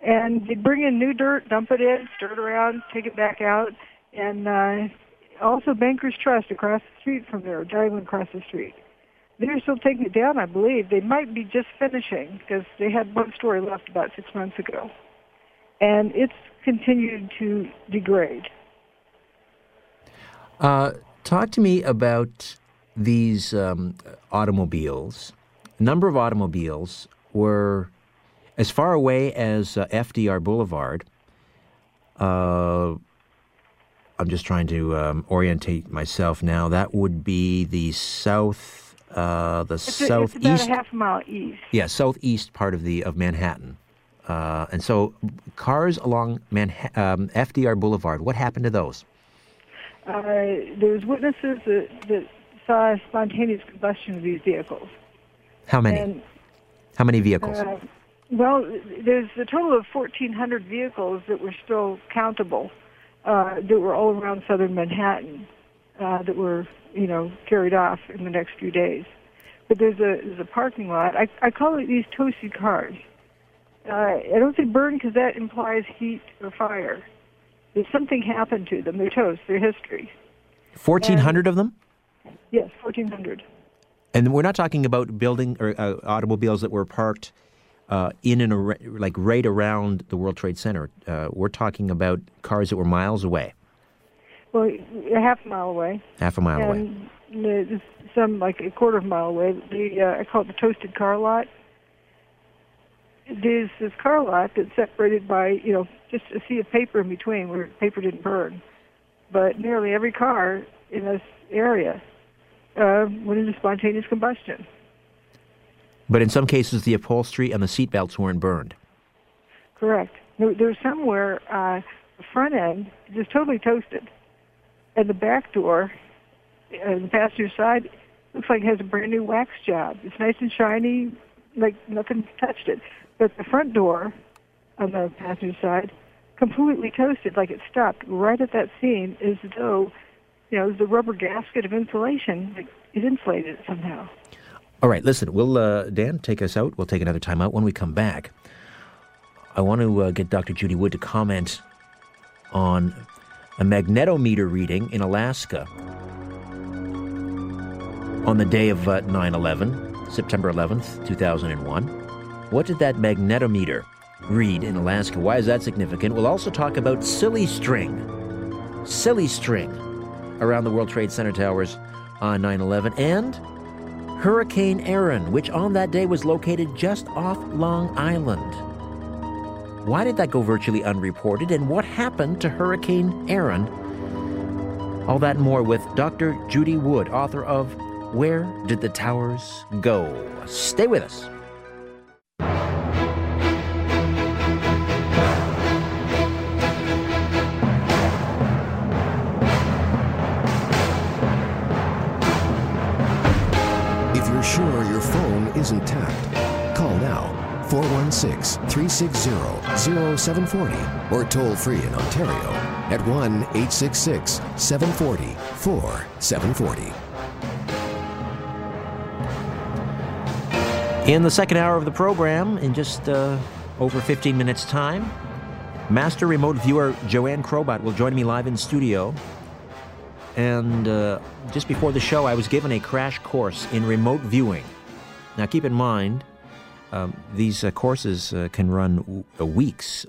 and they bring in new dirt, dump it in, stir it around, take it back out, and also Bankers Trust across the street from there, diagonally across the street. They're still taking it down, I believe. They might be just finishing, because they had one story left about 6 months ago. And it's continued to degrade. Talk to me about these automobiles. A number of automobiles were as far away as FDR Boulevard. I'm just trying to orientate myself now. That would be the southeast. It's about a half mile east. Yeah, southeast part of Manhattan. And so cars along FDR Boulevard, what happened to those? There's witnesses that saw spontaneous combustion of these vehicles. How many? How many vehicles? There's a total of 1,400 vehicles that were still countable, that were all around southern Manhattan, that were, carried off in the next few days. But there's a parking lot. I call it these toasted cars. I don't say burn because that implies heat or fire. There's something happened to them. They're toast. They're history. 1,400 of them? Yes, 1,400. And we're not talking about building or automobiles that were parked in and like right around the World Trade Center. We're talking about cars that were miles away. Well, a half mile away. Half a mile away. And some like a quarter of a mile away. I call it the toasted car lot. there's this car lot that's separated by, you know, just a sea of paper in between where paper didn't burn. But nearly every car in this area went into spontaneous combustion. But in some cases, the upholstery and the seat belts weren't burned. Correct. There's somewhere the front end just totally toasted, and the back door, the passenger side, looks like it has a brand new wax job. It's nice and shiny, like nothing touched it. But the front door on the passenger side, completely toasted, like it stopped right at that seam, as though, you know, it was the rubber gasket of insulation. Like it insulated it somehow. All right, listen, we'll Dan, take us out. We'll take another time out. When we come back, I want to get Dr. Judy Wood to comment on a magnetometer reading in Alaska on the day of 9/11, September 11th, 2001. What did that magnetometer read in Alaska? Why is that significant? We'll also talk about silly string around the World Trade Center towers on 9/11, and Hurricane Erin, which on that day was located just off Long Island. Why did that go virtually unreported, and what happened to Hurricane Erin? All that and more with Dr. Judy Wood, author of Where Did the Towers Go? Stay with us. If you're sure your phone isn't tapped, call now. 416-360-0740 or toll free in Ontario at 1-866-740-4740. In the second hour of the program, in just over 15 minutes' time, master remote viewer Joanne Crobot will join me live in studio. And just before the show, I was given a crash course in remote viewing. Now, keep in mind, these courses can run weeks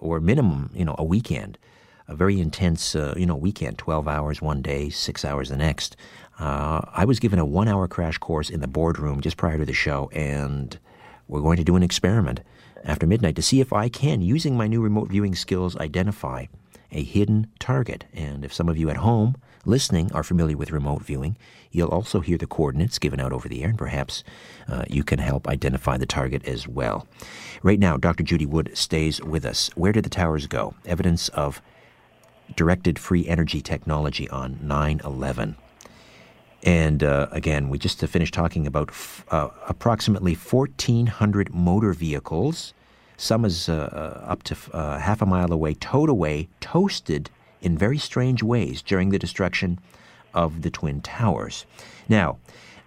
or minimum, you know, a weekend, a very intense, you know, weekend, 12 hours one day, 6 hours the next. I was given a 1-hour crash course in the boardroom just prior to the show, and we're going to do an experiment after midnight to see if I can, using my new remote viewing skills, identify a hidden target. And if some of you at home listening are familiar with remote viewing, you'll also hear the coordinates given out over the air, and perhaps you can help identify the target as well. Right now, Dr. Judy Wood stays with us. Where Did the Towers Go? Evidence of directed free energy technology on 9/11. And again, we just finished talking about approximately 1,400 motor vehicles, some is up to half a mile away, towed away, toasted in very strange ways during the destruction of the Twin Towers. Now,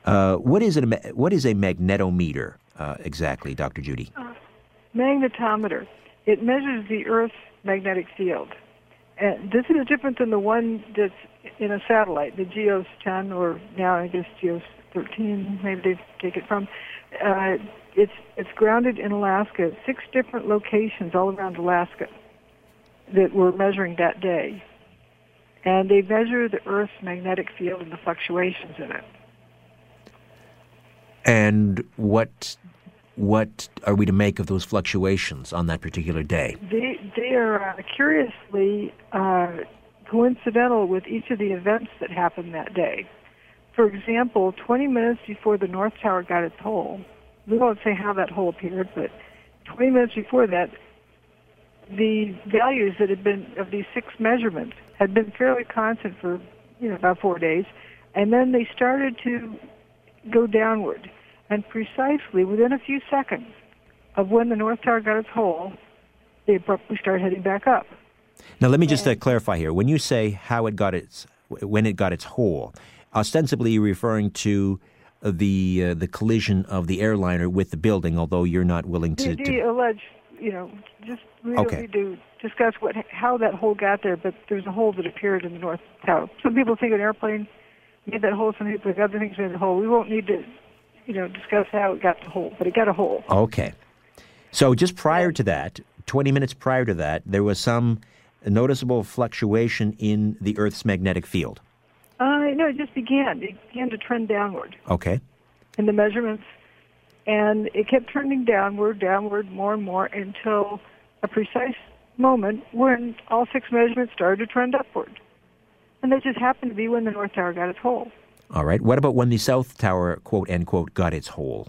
what is a magnetometer exactly, Dr. Judy? Magnetometer. It measures the Earth's magnetic field. And this is different than the one that's in a satellite, the GEOS-10, or now I guess GEOS-13, maybe they take it from. It's grounded in Alaska, 6 different locations all around Alaska that we're measuring that day. And they measure the Earth's magnetic field and the fluctuations in it. And what are we to make of those fluctuations on that particular day? They are curiously coincidental with each of the events that happened that day. For example, 20 minutes before the North Tower got its hole, we won't say how that hole appeared, but 20 minutes before that, the values that had been of these 6 measurements had been fairly constant for, you know, about 4 days, and then they started to go downward. And precisely within a few seconds of when the North Tower got its hole, they abruptly started heading back up. Now, let me just clarify here. When you say how it got its, when it got its hole, ostensibly you're referring to the collision of the airliner with the building, although you're not willing to... allege, you know, just really to discuss how that hole got there, but there's a hole that appeared in the North Tower. Some people think an airplane made that hole, some people think other things made the hole. We won't need to, you know, discuss how it got the hole, but it got a hole. Okay. So just prior to that, 20 minutes prior to that, there was some noticeable fluctuation in the Earth's magnetic field. No, it just began. It began to trend downward. Okay. And the measurements And it kept turning downward, more and more, until a precise moment when all six measurements started to trend upward. And that just happened to be when the North Tower got its hole. All right. What about when the South Tower, quote, end quote, got its hole?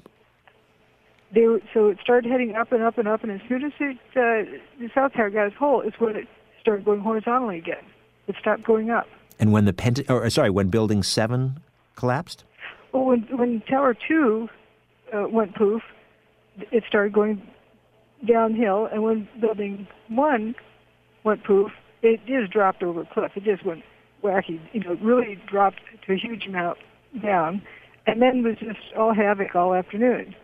So it started heading up and up and up, and as soon as the South Tower got its hole, it's when it started going horizontally again. It stopped going up. And when the when Building 7 collapsed? Well, when Tower 2 went poof, it started going downhill, and when Building 1 went poof, it just dropped over a cliff. It just went wacky. You know, it really dropped to a huge amount down, and then was just all havoc all afternoon.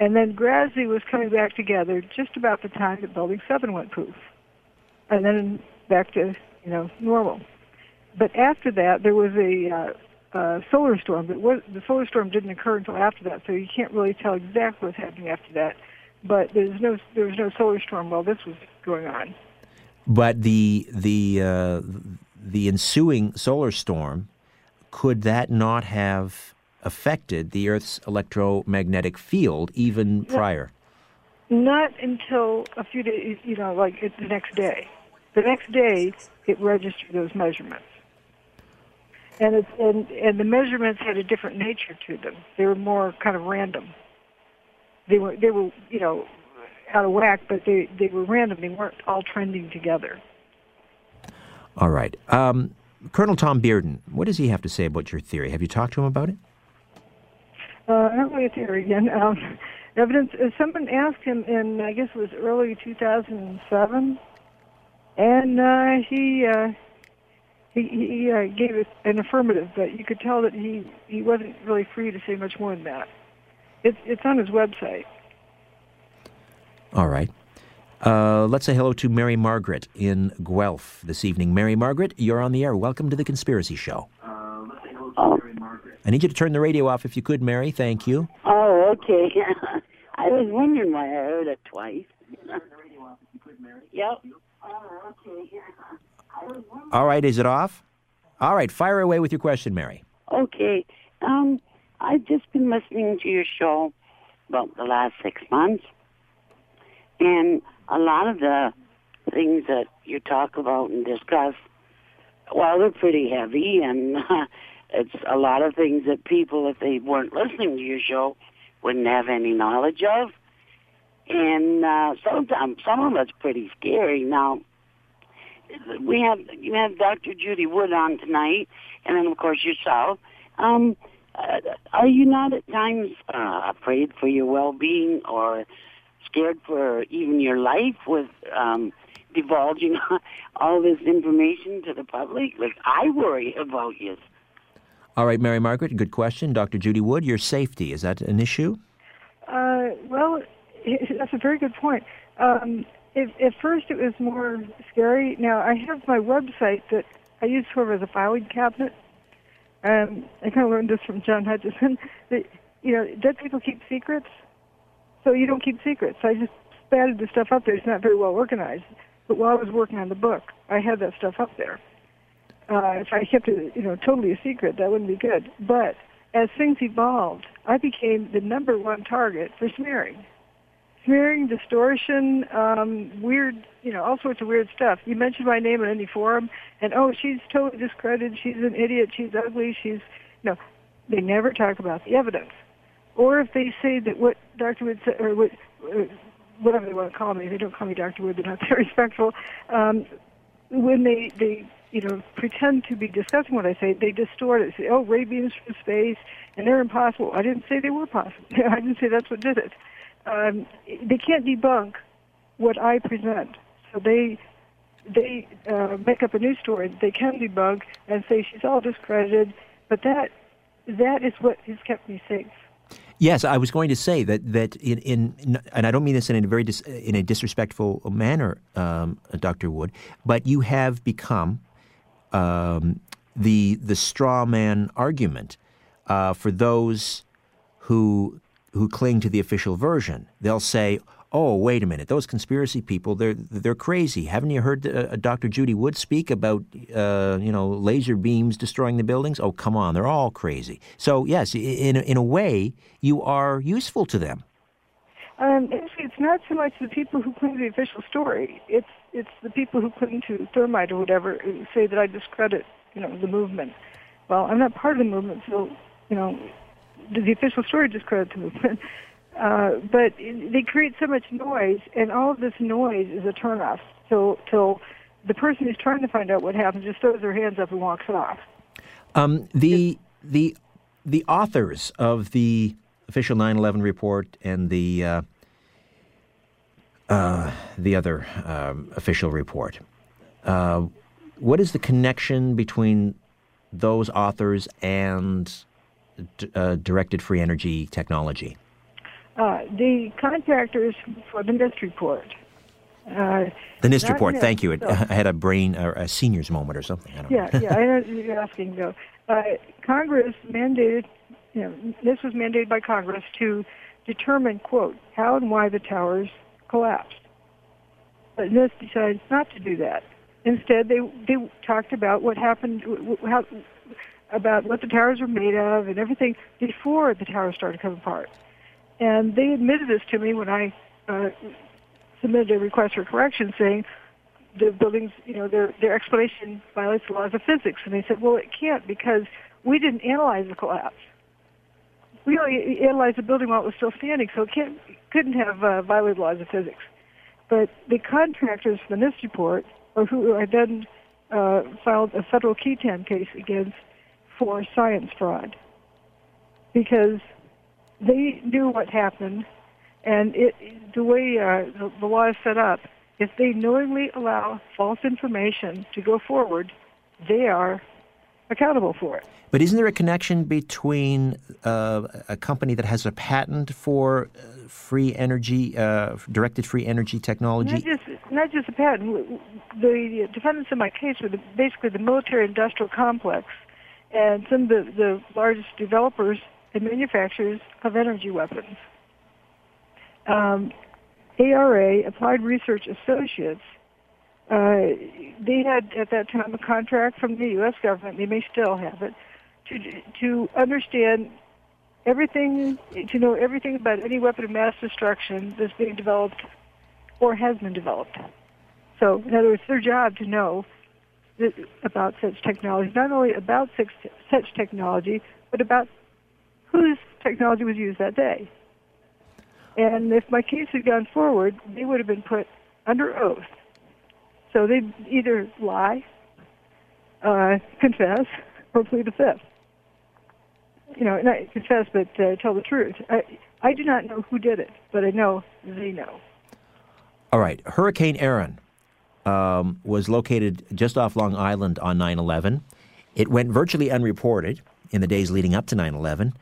And then gradually was coming back together just about the time that Building 7 went poof, and then back to, you know, normal. But after that, there was a solar storm. But the solar storm didn't occur until after that, so you can't really tell exactly what's happening after that. But there was no solar storm while this was going on. But the ensuing solar storm, could that not have affected the Earth's electromagnetic field even prior? Not until a few days, you know, like the next day. The next day, it registered those measurements. And the measurements had a different nature to them. They were more kind of random. They were you know, out of whack, but they were random. They weren't all trending together. All right. Colonel Tom Bearden, what does he have to say about your theory? Have you talked to him about it? Not really a theory again. Evidence. Someone asked him in, I guess it was early 2007, and he gave it an affirmative, but you could tell that he wasn't really free to say much more than that. It's on his website. All right. Let's say hello to Mary Margaret in Guelph this evening. Mary Margaret, you're on the air. Welcome to The Conspiracy Show. Let's say hello to Mary Margaret. I need you to turn the radio off if you could, Mary. Thank you. Oh, okay. I was wondering why I heard it twice. Turn the radio off if you could, Mary. Yep. Oh, okay. All right, is it off? All right, fire away with your question, Mary. Okay. I've just been listening to your show about the last 6 months, and a lot of the things that you talk about and discuss, well, they're pretty heavy, and it's a lot of things that people, if they weren't listening to your show, wouldn't have any knowledge of. And sometimes some of it's pretty scary. Now, you have Dr. Judy Wood on tonight, and then of course yourself. Are you not at times afraid for your well-being or scared for even your life with divulging all this information to the public? Like, I worry about you. All right, Mary Margaret, good question. Dr. Judy Wood, your safety, is that an issue? Well, that's a very good point. At first it was more scary. Now, I have my website that I use sort of as a filing cabinet. I kind of learned this from John Hutchison. That, you know, dead people keep secrets, so you don't keep secrets. So I just spatted the stuff up there. It's not very well organized. But while I was working on the book, I had that stuff up there. If I kept it, you know, totally a secret, that wouldn't be good. But as things evolved, I became the number one target for smearing. Smearing, distortion, weird, you know, all sorts of weird stuff. You mention my name in any forum, and, oh, she's totally discredited, she's an idiot, she's ugly, she's... No, they never talk about the evidence. Or if they say that what Dr. Wood said, or what, whatever they want to call me, if they don't call me Dr. Wood, they're not that respectful. When they, you know, pretend to be discussing what I say, they distort it. Say, oh, ray beams from space, and they're impossible. I didn't say they were possible. I didn't say that's what did it. They can't debunk what I present, so they make up a new story that they can debunk and say she's all discredited. But that is what has kept me safe. Yes, I was going to say that in and I don't mean this in a very in a disrespectful manner, Dr. Wood, but you have become the straw man argument for those who cling to the official version. They'll say, oh, wait a minute, those conspiracy people, they're crazy. Haven't you heard Dr. Judy Wood speak about, laser beams destroying the buildings? Oh, come on, they're all crazy. So, yes, in a way, you are useful to them. It's not so much the people who claim the official story. It's the people who cling to thermite or whatever who say that I discredit, the movement. Well, I'm not part of the movement, so, the official story discredits the movement. But they create so much noise, and all of this noise is a turnoff. So till the person who's trying to find out what happened just throws their hands up and walks off. The authors of the official 9/11 report and the other official report. What is the connection between those authors and directed free energy technology? The contractors for the NIST report. The NIST report, thank you. I had a brain, a senior's moment or something. I don't know. Yeah, I know what you're asking, though. Congress mandated, this was mandated by Congress to determine, quote, how and why the towers collapsed. But NIST decided not to do that. Instead, they talked about what happened, about what the towers were made of and everything before the towers started to come apart. And they admitted this to me when I submitted a request for correction, saying the buildings, their explanation violates the laws of physics. And they said, well, it can't because we didn't analyze the collapse. We only analyzed the building while it was still standing, so it couldn't have violated laws of physics. But the contractors for the NIST report, or who I then filed a federal QI10 case against for science fraud, because they knew what happened, and the way the law is set up, if they knowingly allow false information to go forward, they are accountable for it. But isn't there a connection between a company that has a patent for free energy, directed free energy technology? Not just a patent. The defendants in my case were basically the military-industrial complex, and some of the largest developers and manufacturers of energy weapons. ARA, Applied Research Associates, they had at that time a contract from the U.S. government, they may still have it, to understand everything, to know everything about any weapon of mass destruction that's being developed or has been developed. So, in other words, their job to know about such technology, not only about such technology, but about whose technology was used that day. And if my case had gone forward, they would have been put under oath. So they'd either lie, confess, or plead the fifth. Not confess, but tell the truth. I do not know who did it, but I know they know. All right. Hurricane Erin was located just off Long Island on 9/11. It went virtually unreported in the days leading up to 9/11.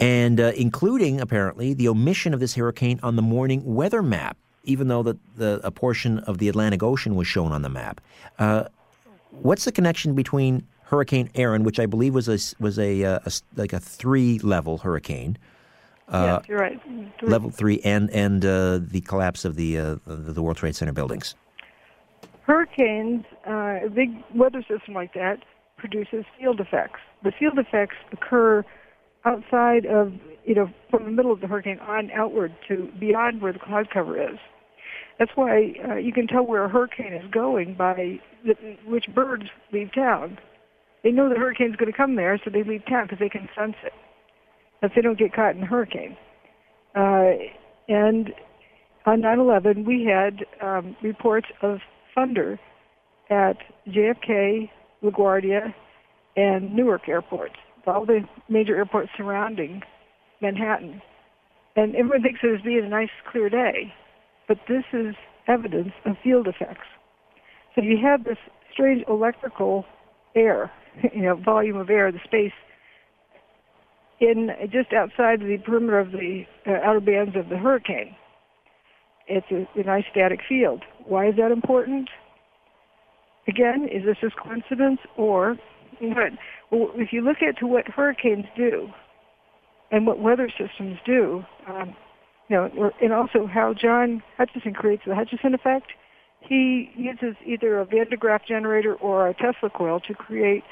And including, apparently, the omission of this hurricane on the morning weather map, even though a portion of the Atlantic Ocean was shown on the map. What's the connection between Hurricane Erin, which I believe was like a 3-level hurricane? Yes, you're right. Three. Level 3 and the collapse of the World Trade Center buildings. Hurricanes, a big weather system like that, produces field effects. The field effects occur outside of, from the middle of the hurricane on outward to beyond where the cloud cover is. That's why you can tell where a hurricane is going by which birds leave town. They know the hurricane's going to come there, so they leave town because they can sense it. If they don't get caught in a hurricane. And on 9/11, we had reports of thunder at JFK, LaGuardia, and Newark airports. All the major airports surrounding Manhattan. And everyone thinks it was being a nice, clear day, but this is evidence of field effects. So you have this strange electrical air, volume of air, the space in just outside the perimeter of the outer bands of the hurricane. It's a nice static field. Why is that important? Again, is this just coincidence or what? Well, if you look at what hurricanes do and what weather systems do, and also how John Hutchison creates the Hutchison effect. He uses either a Van de Graaff generator or a Tesla coil to create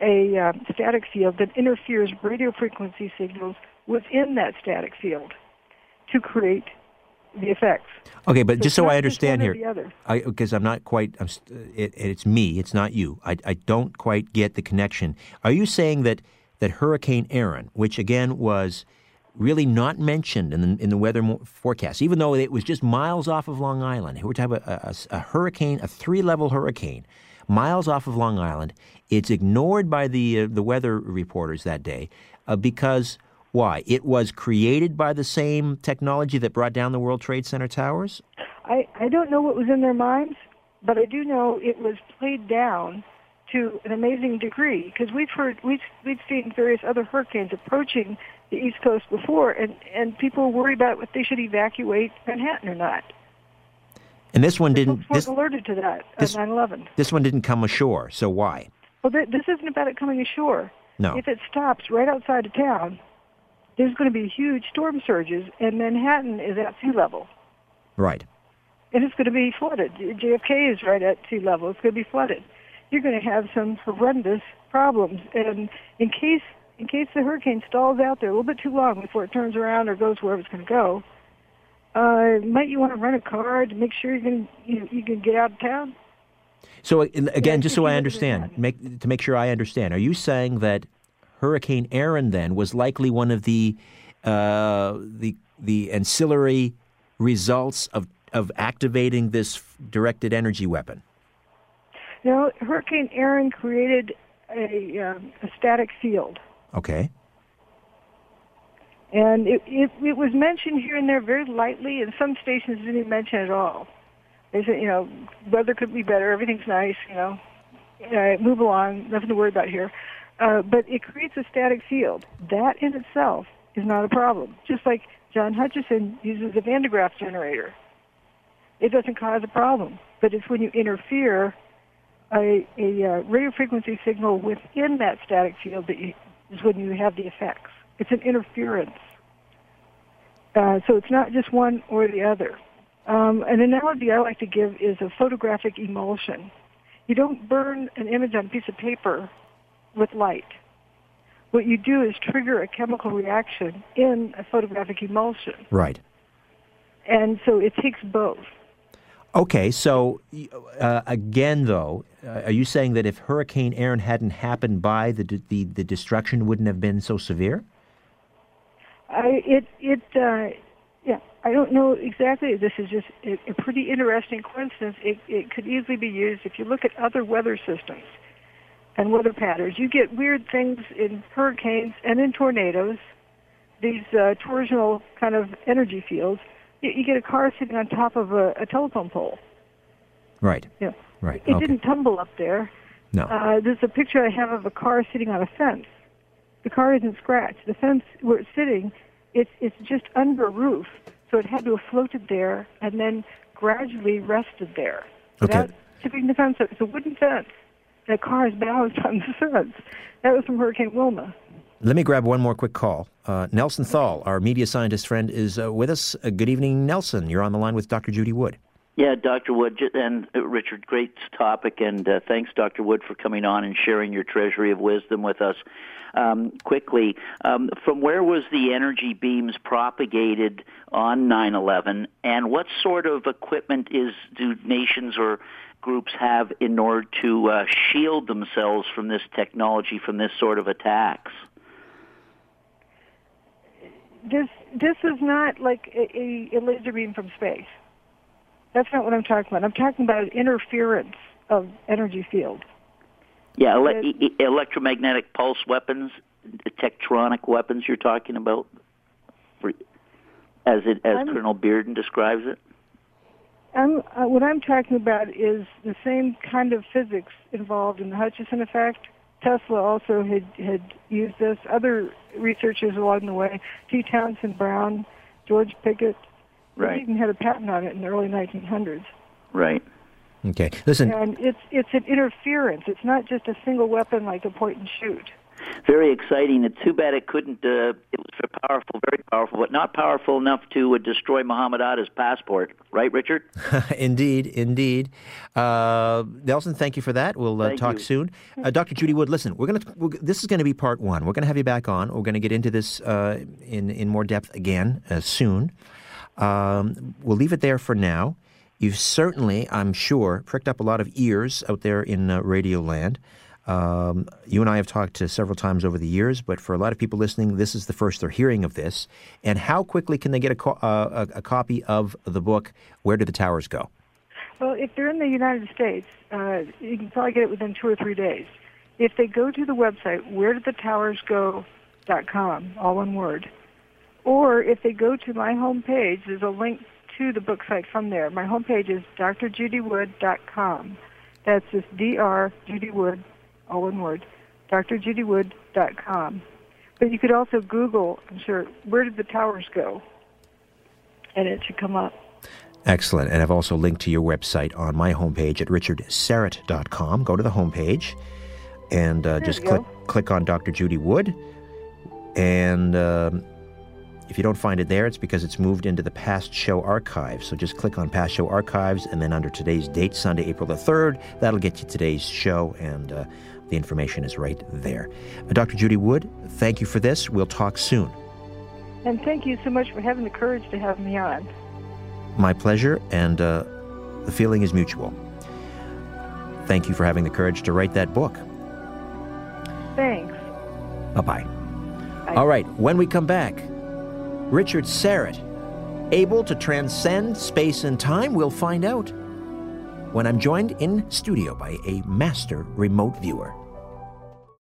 a static field that interferes radio frequency signals within that static field to create the effects. Okay, but so just so I understand here, because I'm not quite, it's me, it's not you. I don't quite get the connection. Are you saying that Hurricane Erin, which again was really not mentioned in the weather forecast, even though it was just miles off of Long Island. We're talking about a hurricane, a 3-level hurricane, miles off of Long Island. It's ignored by the weather reporters that day because why? It was created by the same technology that brought down the World Trade Center towers? I don't know what was in their minds, but I do know it was played down to an amazing degree, because we've seen various other hurricanes approaching the East Coast before, and people worry about if they should evacuate Manhattan or not. And this one didn't. Folks weren't alerted to that on 9/11. This one didn't come ashore, so why? Well, this isn't about it coming ashore. No. If it stops right outside of town, there's going to be huge storm surges, and Manhattan is at sea level. Right. And it's going to be flooded. JFK is right at sea level. It's going to be flooded. You're going to have some horrendous problems, and in case the hurricane stalls out there a little bit too long before it turns around or goes wherever it's going to go, might you want to rent a car to make sure you can get out of town? So, again, just so I understand, are you saying that Hurricane Erin then was likely one of the ancillary results of activating this directed energy weapon? No, Hurricane Erin created a static field. Okay. And it was mentioned here and there very lightly, and some stations didn't even mention it at all. They said, weather could be better, everything's nice, move along, nothing to worry about here. But it creates a static field. That in itself is not a problem, just like John Hutchison uses a Van de Graaff generator. It doesn't cause a problem, but it's when you interfere a radio frequency signal within that static field is when you have the effects. It's an interference. So it's not just one or the other. An analogy I like to give is a photographic emulsion. You don't burn an image on a piece of paper with light. What you do is trigger a chemical reaction in a photographic emulsion. Right. And so it takes both. Okay, so again, though, are you saying that if Hurricane Erin hadn't happened by, the destruction wouldn't have been so severe? I don't know exactly. This is just a pretty interesting coincidence. It could easily be used if you look at other weather systems and weather patterns. You get weird things in hurricanes and in tornadoes, these torsional kind of energy fields. You get a car sitting on top of a telephone pole. Right. Yeah. Right. It didn't tumble up there. No. There's a picture I have of a car sitting on a fence. The car isn't scratched. The fence where it's sitting, it's just under a roof, so it had to have floated there and then gradually rested there. Okay. Without tipping the fence. It's a wooden fence. The car is balanced on the fence. That was from Hurricane Wilma. Let me grab one more quick call. Nelson Thal, our media scientist friend, is with us. Good evening, Nelson. You're on the line with Dr. Judy Wood. Yeah, Dr. Wood and Richard, great topic, and thanks, Dr. Wood, for coming on and sharing your treasury of wisdom with us. Quickly, from where was the energy beams propagated on 9/11, and what sort of equipment do nations or groups have in order to shield themselves from this technology, from this sort of attacks? This is not like a laser beam from space. That's not what I'm talking about. I'm talking about interference of energy field. Yeah, electromagnetic pulse weapons, tectronic weapons you're talking about, as Colonel Bearden describes it? What I'm talking about is the same kind of physics involved in the Hutchison effect. Tesla also had used this. Other researchers along the way, T. Townsend Brown, George Pickett, right. They even had a patent on it in the early 1900s. Right. Okay. Listen. And it's an interference. It's not just a single weapon like a point and shoot. very exciting. It's too bad it couldn't. It was powerful, very powerful, but not powerful enough to destroy Muhammad Atta's passport. Right, Richard? Indeed, indeed. Nelson, thank you for that. We'll talk soon. Dr. Judy Wood, listen, this is going to be part one. We're going to have you back on. We're going to get into this in more depth again soon. We'll leave it there for now. You've certainly, I'm sure, pricked up a lot of ears out there in radio land. You and I have talked several times over the years, but for a lot of people listening, this is the first they're hearing of this. And how quickly can they get a copy of the book, Where Did the Towers Go? Well, if they're in the United States, you can probably get it within 2 or 3 days. If they go to the website, wheredidthetowersgo.com, all one word, or if they go to my homepage, there's a link to the book site from there. My homepage is drjudywood.com. That's just Dr. Judy Wood, all one word, drjudywood.com. But you could also Google, I'm sure, Where Did the Towers Go? And it should come up. Excellent. And I've also linked to your website on my homepage at richardserrett.com. Go to the homepage and just click on Dr. Judy Wood. And if you don't find it there, it's because it's moved into the Past Show Archives. So just click on Past Show Archives, and then under today's date, Sunday, April the 3rd, that'll get you today's show, and the information is right there. Dr. Judy Wood, thank you for this. We'll talk soon. And thank you so much for having the courage to have me on. My pleasure, and the feeling is mutual. Thank you for having the courage to write that book. Thanks. Bye-bye. Bye. All right, when we come back, Richard Serrett, able to transcend space and time? We'll find out when I'm joined in studio by a master remote viewer.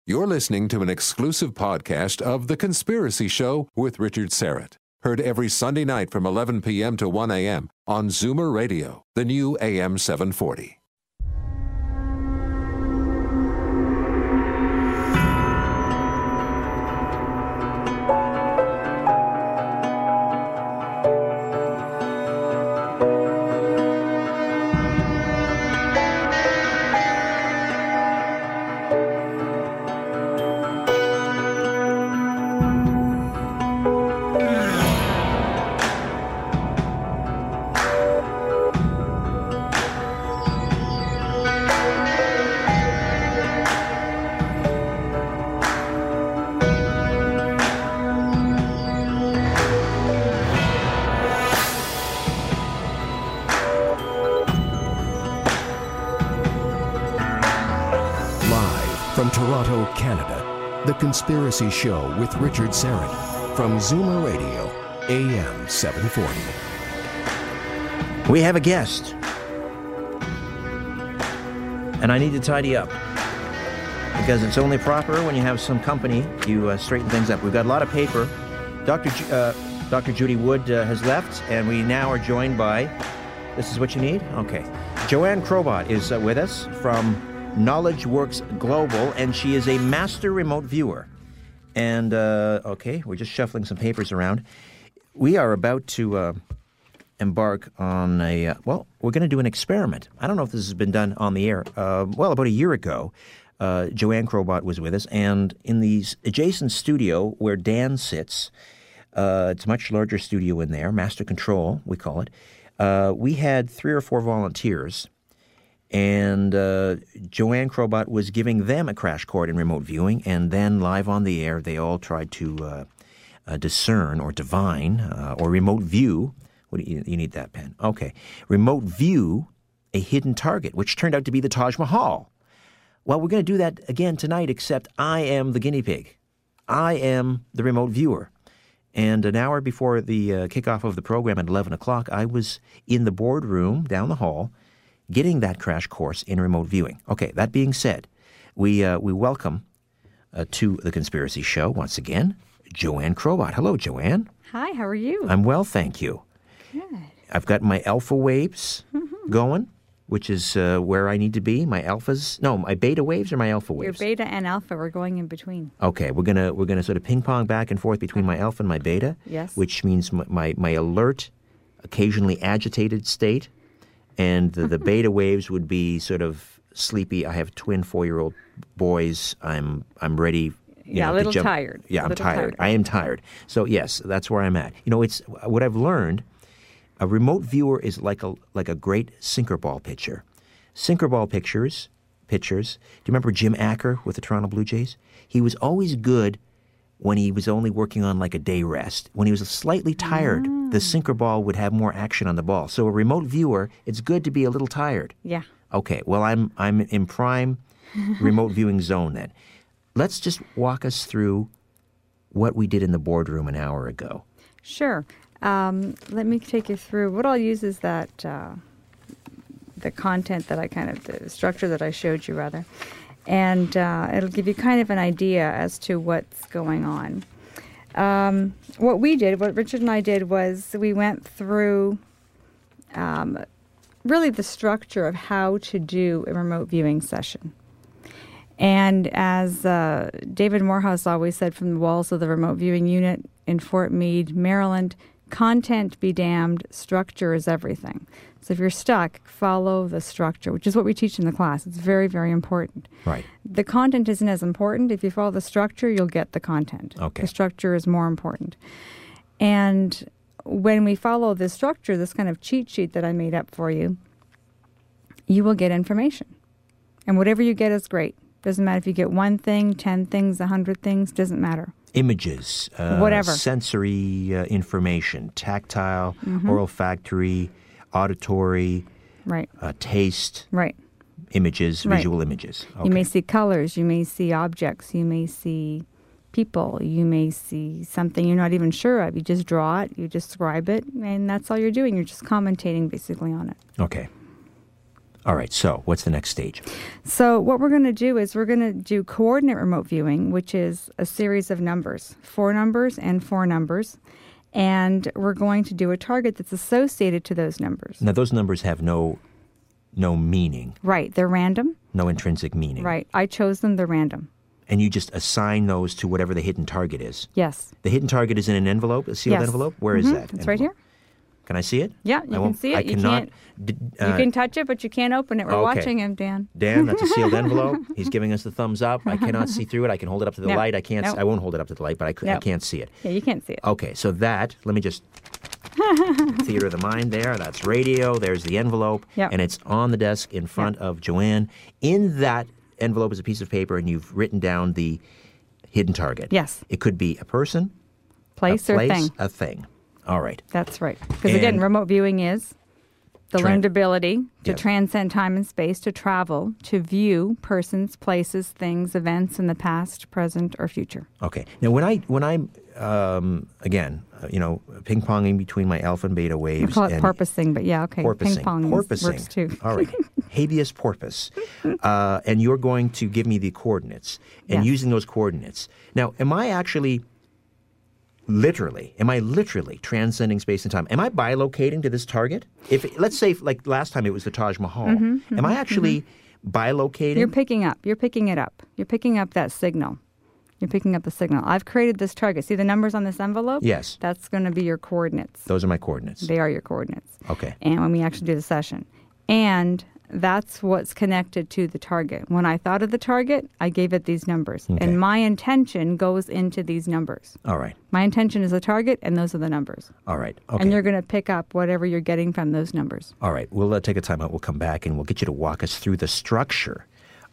You're listening to an exclusive podcast of The Conspiracy Show with Richard Serrett. Heard every Sunday night from 11 p.m. to 1 a.m. on Zoomer Radio, the new AM 740. Conspiracy Show with Richard Serrett from Zoomer Radio, AM 740. We have a guest, and I need to tidy up because it's only proper when you have some company you straighten things up. We've got a lot of paper. Dr. Judy Wood has left, and we now are joined by. This is what you need? Okay. Joanne Crobot is with us from Knowledge Works Global, and she is a master remote viewer. And, okay, we're just shuffling some papers around. We are about to embark on a, we're going to do an experiment. I don't know if this has been done on the air. About a year ago, Joanne Crobot was with us, and in the adjacent studio where Dan sits, it's a much larger studio in there, Master Control, we call it, we had 3 or 4 volunteers. And Joanne Crobot was giving them a crash course in remote viewing, and then live on the air, they all tried to discern or divine or remote view. What do you need that pen? Okay. Remote view a hidden target, which turned out to be the Taj Mahal. Well, we're going to do that again tonight, except I am the guinea pig. I am the remote viewer. And an hour before the kickoff of the program at 11 o'clock, I was in the boardroom down the hall getting that crash course in remote viewing. Okay, that being said, we welcome to The Conspiracy Show once again, Joanne Crobot. Hello, Joanne. Hi, how are you? I'm well, thank you. Good. I've got my alpha waves going, which is where I need to be. My alphas, no, my beta waves or my alpha waves? Your beta and alpha, we're going in between. Okay, we're gonna sort of ping-pong back and forth between my alpha and my beta, yes, which means my alert, occasionally agitated state. And the beta waves would be sort of sleepy. I have twin 4-year-old boys. I'm ready I'm tired. So yes, that's where I'm at. You know, it's what I've learned. A remote viewer is like a great sinker ball pitcher. Sinker ball pitchers. Do you remember Jim Acker with the Toronto Blue Jays? He was always good when he was only working on like a day rest. When he was slightly tired, the sinker ball would have more action on the ball. So a remote viewer, it's good to be a little tired. Yeah. Okay. Well, I'm in prime remote viewing zone then. Let's just walk us through what we did in the boardroom an hour ago. Sure. Let me take you through. What I'll use is that the content that I the structure that I showed you, rather. And it'll give you kind of an idea as to what's going on. What we did, what Richard and I did, was we went through really the structure of how to do a remote viewing session. And as David Morehouse always said from the walls of the remote viewing unit in Fort Meade, Maryland, content be damned, structure is everything. So if you're stuck, follow the structure, which is what we teach in the class. It's very, very important. Right. The content isn't as important. If you follow the structure, you'll get the content. Okay. The structure is more important. And when we follow this structure, this kind of cheat sheet that I made up for you, you will get information. And whatever you get is great. Doesn't matter if you get one thing, 10 things, 100 things, doesn't matter. Images, whatever. Sensory information, tactile, olfactory, auditory, right. Taste, right. Images, right. Visual images. Okay. You may see colors, you may see objects, you may see people, you may see something you're not even sure of. You just draw it, you describe it, and that's all you're doing. You're just commentating basically on it. Okay. All right, so what's the next stage? So what we're going to do is we're going to do coordinate remote viewing, which is a series of numbers, 4 numbers. And we're going to do a target that's associated to those numbers. Now, those numbers have no meaning. Right, they're random. No intrinsic meaning. Right, I chose them, they're random. And you just assign those to whatever the hidden target is. Yes. The hidden target is in an envelope, a sealed envelope? Where is that? It's envelope? Right here. Can I see it? Yeah, you can see it. You can touch it, but you can't open it. We're watching him, Dan. Dan, that's a sealed envelope. He's giving us the thumbs up. I cannot see through it. I can hold it up to the light. I can't. I won't hold it up to the light, but I can't see it. Yeah, you can't see it. Okay, so that. Let me just theater of the mind. There, that's radio. There's the envelope, and it's on the desk in front of Joanne. In that envelope is a piece of paper, and you've written down the hidden target. Yes, it could be a person, place, or thing. All right. That's right. Because again, remote viewing is the learned ability to transcend time and space, to travel, to view persons, places, things, events in the past, present, or future. Okay. Now, when I'm again, ping-ponging between my alpha and beta waves. We call it porpoising, but ping-ponging works too. All right. Habeas porpoise. And you're going to give me the coordinates. And using those coordinates. Now, am I literally transcending space and time? Am I bilocating to this target? If let's say, like last time, it was the Taj Mahal. Am I actually bilocating? You're picking it up. You're picking up that signal. You're picking up the signal. I've created this target. See the numbers on this envelope? Yes. That's going to be your coordinates. Those are my coordinates. They are your coordinates. Okay. And when we actually do the session. And that's what's connected to the target. When I thought of the target, I gave it these numbers. Okay. And my intention goes into these numbers. All right. My intention is the target, and those are the numbers. All right. Okay. And you're going to pick up whatever you're getting from those numbers. All right. We'll take a time out. We'll come back, and we'll get you to walk us through the structure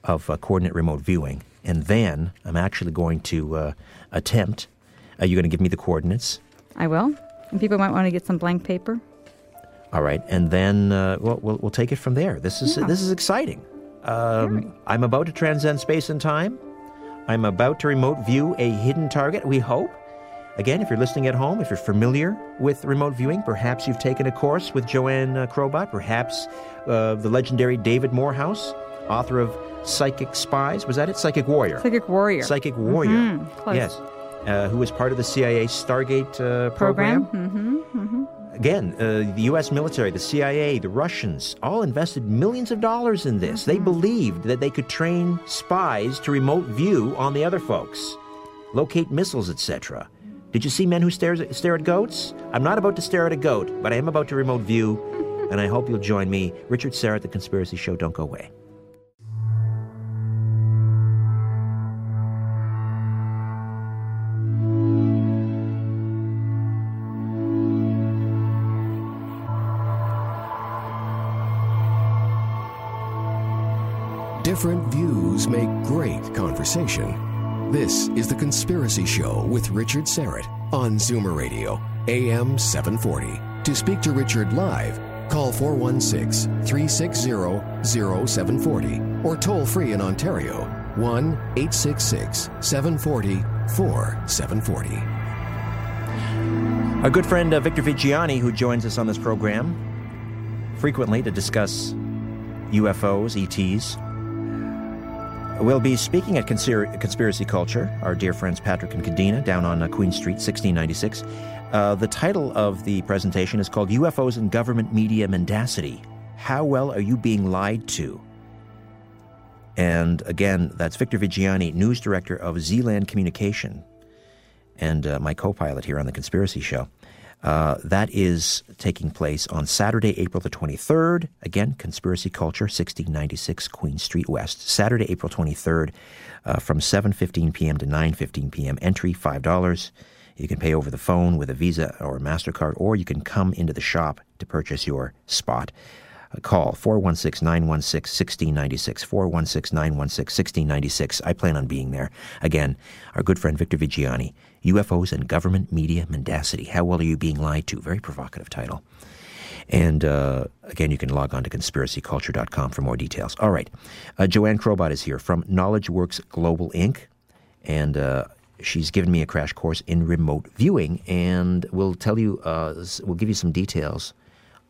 of coordinate remote viewing. And then I'm actually going to attempt. You're going to give me the coordinates. I will. And people might want to get some blank paper. All right, and then we'll take it from there. This is exciting. I'm about to transcend space and time. I'm about to remote view a hidden target, we hope. Again, if you're listening at home, if you're familiar with remote viewing, perhaps you've taken a course with Joanne Crobot, perhaps the legendary David Morehouse, author of Psychic Spies. Was that it? Psychic Warrior. Close. Yes, who was part of the CIA Stargate program. Again, the U.S. military, the CIA, the Russians, all invested millions of dollars in this. They believed that they could train spies to remote view on the other folks, locate missiles, etc. Did you see men who stare at goats? I'm not about to stare at a goat, but I am about to remote view, and I hope you'll join me. Richard Serrett, The Conspiracy Show. Don't go away. Different views make great conversation. This is The Conspiracy Show with Richard Serrett on Zoomer Radio, AM 740. To speak to Richard live, call 416-360-0740 or toll free in Ontario, 1-866-740-4740. Our good friend Victor Vigiani, who joins us on this program frequently to discuss UFOs, ETs, will be speaking at Conspiracy Culture, our dear friends Patrick and Kadena, down on Queen Street, 1696. The title of the presentation is called UFOs and Government Media Mendacity. How well are you being lied to? And again, that's Victor Vigiani, news director of Zealand Communication, and my co-pilot here on The Conspiracy Show. That is taking place on Saturday, April the 23rd. Again, Conspiracy Culture, 1696 Queen Street West. Saturday, April 23rd, from 7:15 p.m. to 9:15 p.m. Entry, $5. You can pay over the phone with a Visa or a MasterCard, or you can come into the shop to purchase your spot. Call 416-916-1696, 416-916-1696. I plan on being there. Again, our good friend Victor Vigiani, UFOs and Government Media Mendacity. How well are you being lied to? Very provocative title. And again, you can log on to conspiracyculture.com for more details. All right. Joanne Crobot is here from Knowledge Works Global, Inc., and she's given me a crash course in remote viewing, and we'll give you some details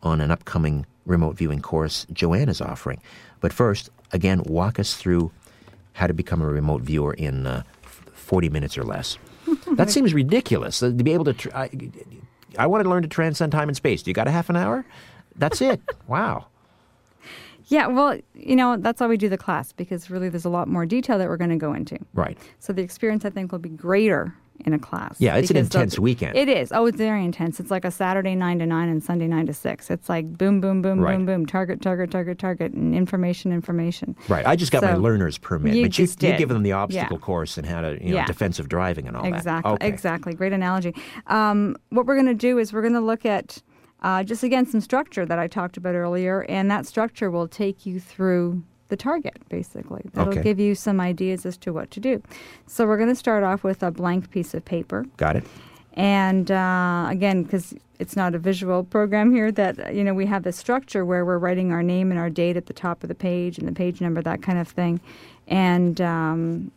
on an upcoming remote viewing course Joanne is offering. But first, again, walk us through how to become a remote viewer in 40 minutes or less. That seems ridiculous. To be able to, I want to learn to transcend time and space. Do you got a half an hour? That's it. Wow. Yeah, well, you know, that's why we do the class, because really there's a lot more detail that we're going to go into. Right. So the experience, I think, will be greater in a class. Yeah, it's an intense weekend. It is. Oh, it's very intense. It's like a Saturday 9 to 9 and Sunday 9 to 6. It's like boom, boom, boom, right. Boom, boom, target, target, target, target, and information, information. Right. I just got my learner's permit, but you give them the obstacle course and how to, defensive driving and all that. Okay. Exactly. Great analogy. What we're going to do is we're going to look at just, again, some structure that I talked about earlier, and that structure will take you through the target, basically. That'll give you some ideas as to what to do. So we're going to start off with a blank piece of paper. Got it. And again, because it's not a visual program here, that we have this structure where we're writing our name and our date at the top of the page and the page number, that kind of thing. And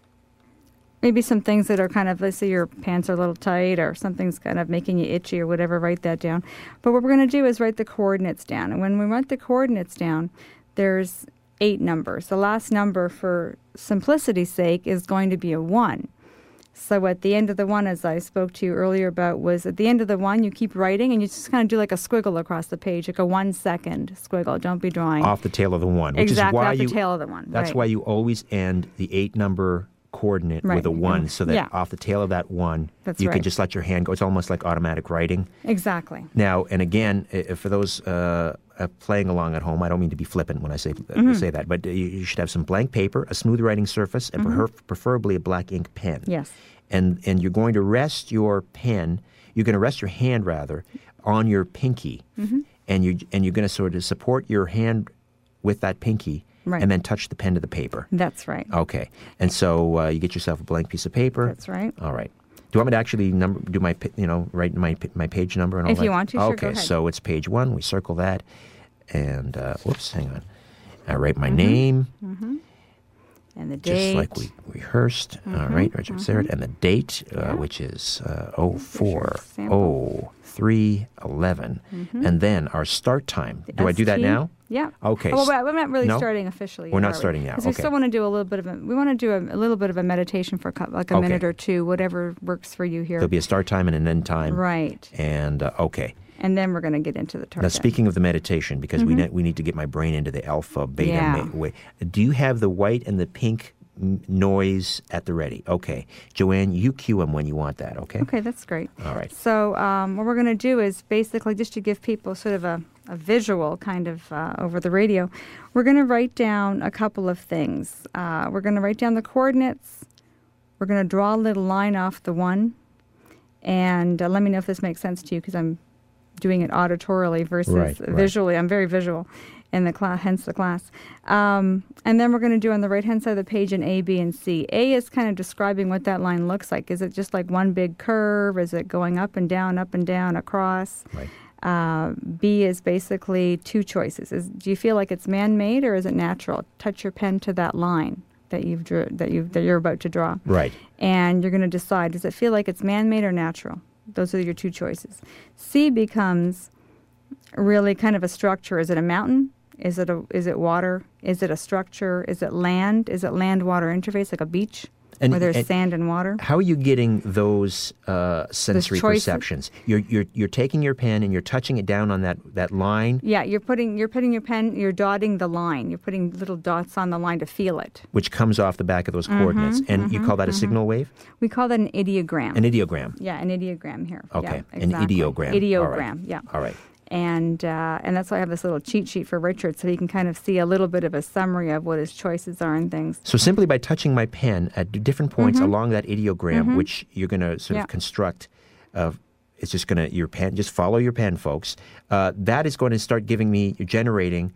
maybe some things that are kind of, let's say your pants are a little tight or something's kind of making you itchy or whatever, write that down. But what we're going to do is write the coordinates down. And when we write the coordinates down, there's 8 numbers. The last number, for simplicity's sake, is going to be a 1. So at the end of the 1, as I spoke to you earlier about, was at the end of the 1, you keep writing and you just kind of do like a squiggle across the page, like a 1-second squiggle. Don't be drawing. Off the tail of the 1. Which exactly, is why off the tail of the 1. That's why you always end the 8 number coordinate with a 1, so that off the tail of that 1, you can just let your hand go. It's almost like automatic writing. Exactly. Now, and again, for those playing along at home, I don't mean to be flippant when I say that, but you should have some blank paper, a smooth writing surface, and preferably a black ink pen. Yes. And you're going to rest your pen, you're going to rest your hand, rather, on your pinky, and you're going to sort of support your hand with that pinky. Right. And then touch the pen to the paper. That's right. Okay. And so you get yourself a blank piece of paper. That's right. All right. Do you want me to actually write my page number and all that? If you want to, sure, go ahead. Okay, so it's page 1. We circle that. And, hang on. I write my name. Mm-hmm. And the date. Just like we rehearsed. All right, Richard Serrett. And the date, which is 04/03/11. And then our start time. The do ST? I do that now? Yeah. Okay. Well, we're not really starting officially. We're not starting now. Because we still want to do a little bit of a meditation for like a minute or two, whatever works for you here. There'll be a start time and an end time. Right. And and then we're going to get into the target. Now, speaking of the meditation, because we need to get my brain into the alpha, beta, do you have the white and the pink noise at the ready? Okay. Joanne, you cue them when you want that, okay? Okay, that's great. All right. So what we're going to do is basically just to give people sort of a visual kind of over the radio, we're going to write down a couple of things. We're going to write down the coordinates. We're going to draw a little line off the 1. And let me know if this makes sense to you because I'm doing it auditorily versus visually. I'm very visual. in the class, hence the class. And then we're going to do on the right-hand side of the page an A, B, and C. A is kind of describing what that line looks like. Is it just like one big curve? Is it going up and down, across? Right. B is basically two choices. Do you feel like it's man-made or is it natural? Touch your pen to that line that you're about to draw. Right. And you're going to decide, does it feel like it's man-made or natural? Those are your two choices. C becomes really kind of a structure. Is it a mountain? Is it water? Is it a structure? Is it land? Is it land-water interface, like a beach where there's sand and water? How are you getting those sensory perceptions? You're taking your pen and you're touching it down on that line. Yeah, you're putting your pen. You're dotting the line. You're putting little dots on the line to feel it, which comes off the back of those coordinates. And you call that a signal wave? We call that an ideogram. An ideogram. Yeah, an ideogram here. Okay, yeah, exactly. An ideogram. Ideogram. All right. Yeah. All right. And that's why I have this little cheat sheet for Richard, so he can kind of see a little bit of a summary of what his choices are and things. So simply by touching my pen at different points along that ideogram, which you're going to sort of construct, it's just going to just follow your pen, folks. That is going to start generating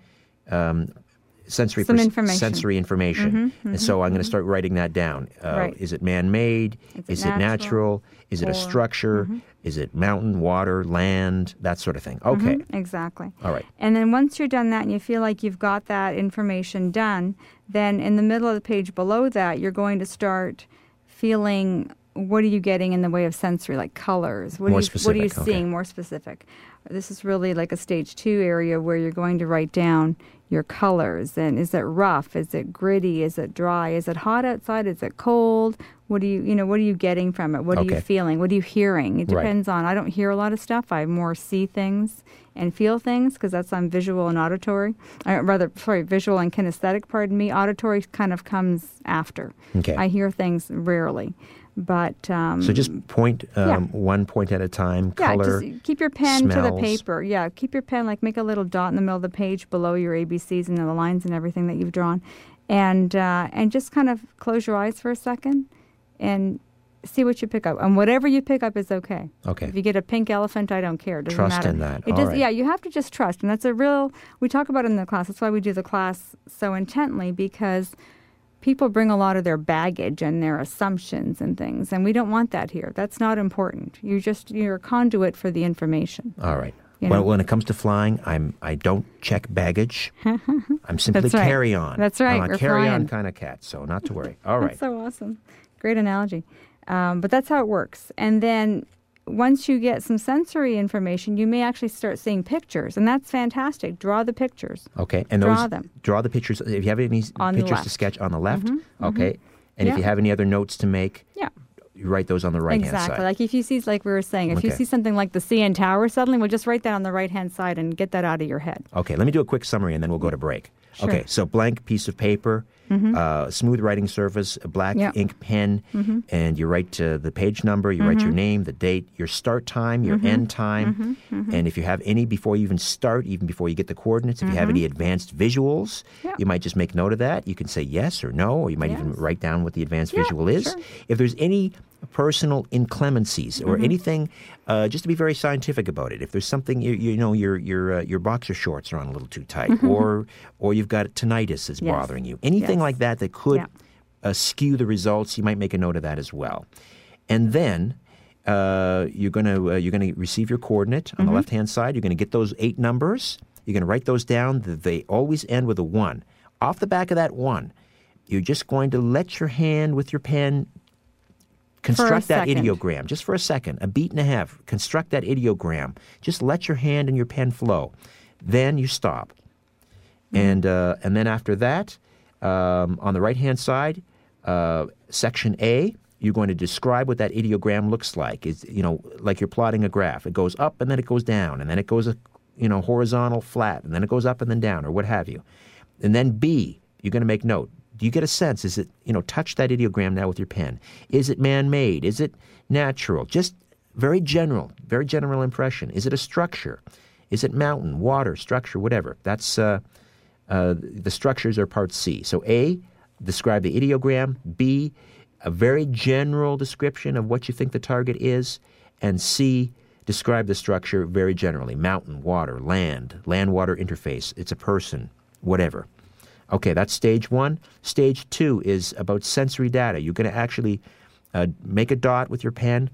sensory information. And so I'm going to start writing that down. Right. Is it man-made? Is it natural? Is it a structure? Is it mountain, water, land, that sort of thing? Okay. Exactly. All right. And then once you're done that and you feel like you've got that information done, then in the middle of the page below that, you're going to start feeling, what are you getting in the way of sensory, like colors? What are you seeing? More specific. This is really like a stage 2 area where you're going to write down your colors. And is it rough? Is it gritty? Is it dry? Is it hot outside? Is it cold? What are you getting from it? What are you feeling? What are you hearing? It depends on, I don't hear a lot of stuff. I more see things and feel things because that's on visual and auditory. Visual and kinesthetic, pardon me. Auditory kind of comes after. Okay. I hear things rarely. But so just point one point at a time, color, just keep your pen smells. To the paper. Yeah, keep your pen, like make a little dot in the middle of the page below your ABCs and the lines and everything that you've drawn. And just kind of close your eyes for a second and see what you pick up. And whatever you pick up is okay. Okay. If you get a pink elephant, I don't care. It doesn't matter. Trust in that. Yeah, you have to just trust. And that's we talk about it in the class. That's why we do the class so intently, because people bring a lot of their baggage and their assumptions and things, and we don't want that here. That's not important. You're a conduit for the information. All right. Well, when it comes to flying, I don't check baggage. I'm simply carry on. That's right. I'm a carry on kind of cat, so not to worry. All right. That's so awesome. Great analogy. But that's how it works. And then once you get some sensory information, you may actually start seeing pictures, and that's fantastic. Draw the pictures. Okay, and draw the pictures. If you have any pictures to sketch, on the left, okay. And if you have any other notes to make, you write those on the right hand side. Exactly. Like if you see, like we were saying, if you see something like the CN Tower suddenly, we'll just write that on the right hand side and get that out of your head. Okay. Let me do a quick summary, and then we'll go to break. Sure. Okay. So blank piece of paper. Smooth writing surface, a black ink pen, and you write the page number, you write your name, the date, your start time, your end time, and if you have any before you even start, even before you get the coordinates, if you have any advanced visuals, you might just make note of that. You can say yes or no, or you might even write down what the advanced visual is. Sure. If there's any personal inclemencies or anything, just to be very scientific about it. If there's something, your boxer shorts are on a little too tight, or you've got tinnitus that's bothering you, anything like that that could skew the results, you might make a note of that as well. And then you're gonna receive your coordinate on the left hand side. You're gonna get those 8 numbers. You're gonna write those down. They always end with a 1. Off the back of that 1, you're just going to let your hand with your pen construct that ideogram, just for a second, a beat and a half. Construct that ideogram. Just let your hand and your pen flow. Then you stop. And then after that, on the right-hand side, section A, you're going to describe what that ideogram looks like. It's, like you're plotting a graph. It goes up and then it goes down, and then it goes, horizontal, flat, and then it goes up and then down, or what have you. And then B, you're going to make note. Do you get a sense? Is it, touch that ideogram now with your pen. Is it man-made? Is it natural? Just very general impression. Is it a structure? Is it mountain, water, structure, whatever? That's the structures are part C. So A, describe the ideogram. B, a very general description of what you think the target is. And C, describe the structure very generally. Mountain, water, land, land-water interface. It's a person, whatever. Okay, that's stage one. Stage two is about sensory data. You're going to actually make a dot with your pen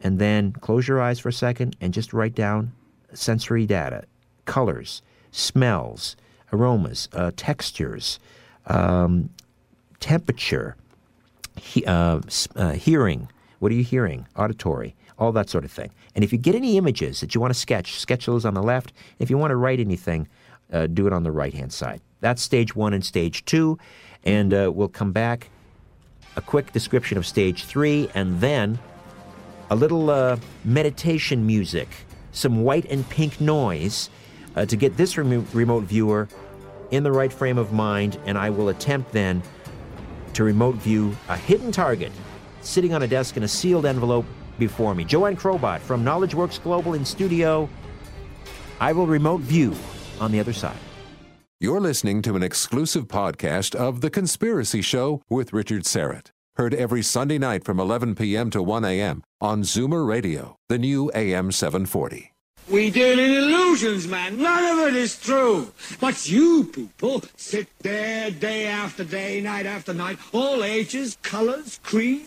and then close your eyes for a second and just write down sensory data, colors, smells, aromas, textures, temperature, hearing. What are you hearing? Auditory, all that sort of thing. And if you get any images that you want to sketch, sketch those on the left. If you want to write anything, do it on the right-hand side. That's stage one and stage two. And we'll come back, a quick description of stage three, and then a little meditation music, some white and pink noise to get this remote viewer in the right frame of mind. And I will attempt then to remote view a hidden target sitting on a desk in a sealed envelope before me. Joanne Crobot from Knowledge Works Global in studio. I will remote view on the other side. You're listening to an exclusive podcast of The Conspiracy Show with Richard Serrett. Heard every Sunday night from 11 p.m. to 1 a.m. on Zoomer Radio, the new AM 740. We deal in illusions, man. None of it is true. But you people sit there day after day, night after night, all ages, colors, creeds.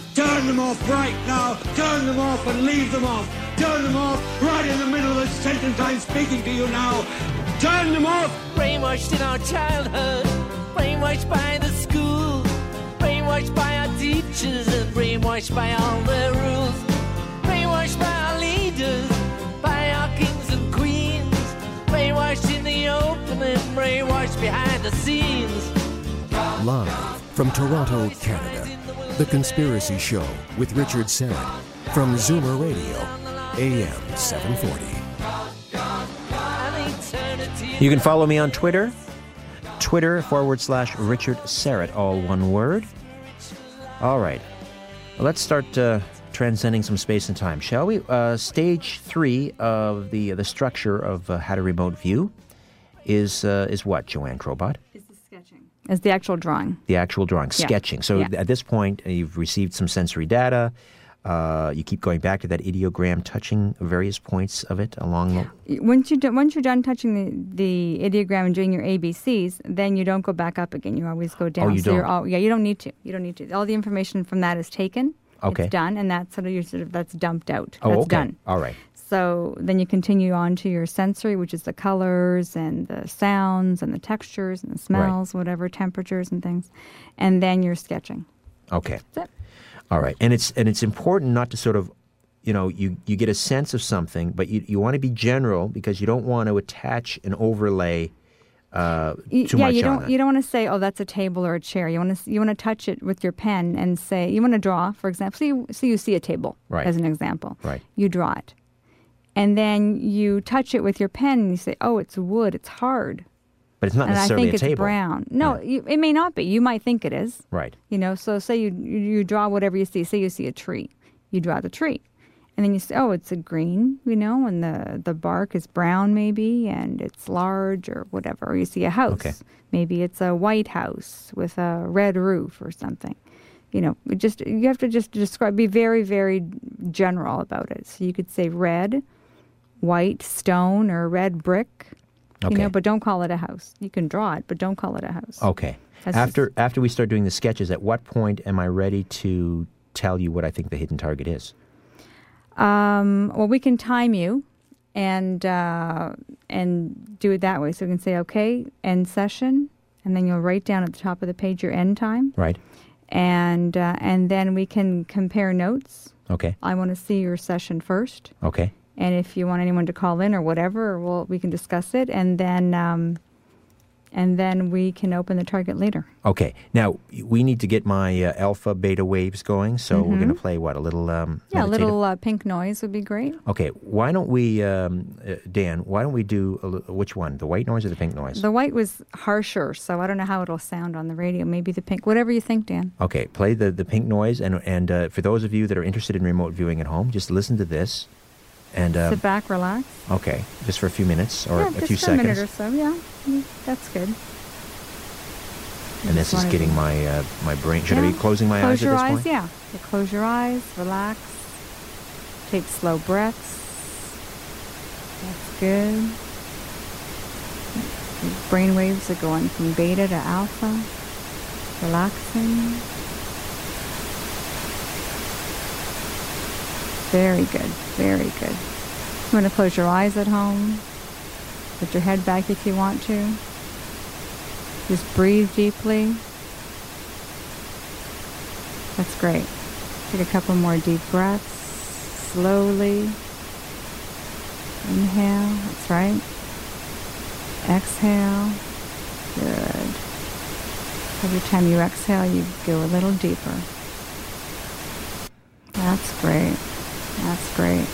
Turn them off right now. Turn them off and leave them off. Turn them off right in the middle of the sentence I'm speaking to you now. Turn them off. Brainwashed in our childhood. Brainwashed by the school. Brainwashed by our teachers. And brainwashed by all their rules. Brainwashed by our leaders. By our kings and queens. Brainwashed in the open and brainwashed behind the scenes. Live from Toronto, Canada. The Conspiracy Show with Richard Serrett from Zoomer Radio, AM 740. You can follow me on Twitter, /Richard Serrett, all one word. All right, well, let's start transcending some space and time, shall we? Stage three of the structure of how to remote view is what, Joanne Crobot? Is the actual drawing. The actual drawing, sketching. So at this point, you've received some sensory data. You keep going back to that ideogram, touching various points of it along the... Once you're done touching the ideogram and doing your ABCs, then you don't go back up again. You always go down. Oh, you don't? You don't need to. You don't need to. All the information from that is taken. Okay. It's done, and that's that's dumped out. Oh, that's okay. Done. All right. So then you continue on to your sensory, which is the colors and the sounds and the textures and the smells, right. Whatever, temperatures and things. And then you're sketching. Okay. That's it. All right. And it's important not to sort of, you get a sense of something, but you want to be general because you don't want to attach an overlay too much you don't. You don't want to say, oh, that's a table or a chair. You want to touch it with your pen and say, you want to draw, for example. So you see a table, right, as an example. Right. You draw it. And then you touch it with your pen and you say, oh, it's wood, it's hard. But it's not necessarily a table. I think it's brown. No, yeah. It may not be. You might think it is. Right. So say you draw whatever you see. Say you see a tree. You draw the tree. And then you say, oh, it's a green, and the bark is brown maybe, and it's large or whatever. Or you see a house. Okay. Maybe it's a white house with a red roof or something. You have to just describe, be very, very general about it. So you could say red, white stone or red brick, but don't call it a house. You can draw it, but don't call it a house. Okay. After we start doing the sketches, at what point am I ready to tell you what I think the hidden target is? Well, we can time you and do it that way. So we can say, okay, end session, and then you'll write down at the top of the page your end time. Right. And then we can compare notes. Okay. I want to see your session first. Okay. And if you want anyone to call in or whatever, we can discuss it. And then and then we can open the target later. Okay. Now, we need to get my alpha, beta waves going, so we're going to play, what, a little meditative? A little pink noise would be great. Okay. Why don't we, Dan, why don't we do, which one, the white noise or the pink noise? The white was harsher, so I don't know how it'll sound on the radio. Maybe the pink, whatever you think, Dan. Okay. Play the pink noise, and for those of you that are interested in remote viewing at home, just listen to this. And, sit back, relax. Okay, just for a few minutes or a few seconds. Yeah, just a minute or so, yeah. That's good. And this is getting my my brain. Should I be closing my eyes at this point? Close your eyes, yeah. So close your eyes, relax. Take slow breaths. That's good. Brain waves are going from beta to alpha. Relaxing. Very good, very good. You want to close your eyes at home. Put your head back if you want to. Just breathe deeply. That's great. Take a couple more deep breaths. Slowly. Inhale, that's right. Exhale. Good. Every time you exhale, you go a little deeper. That's great. That's great.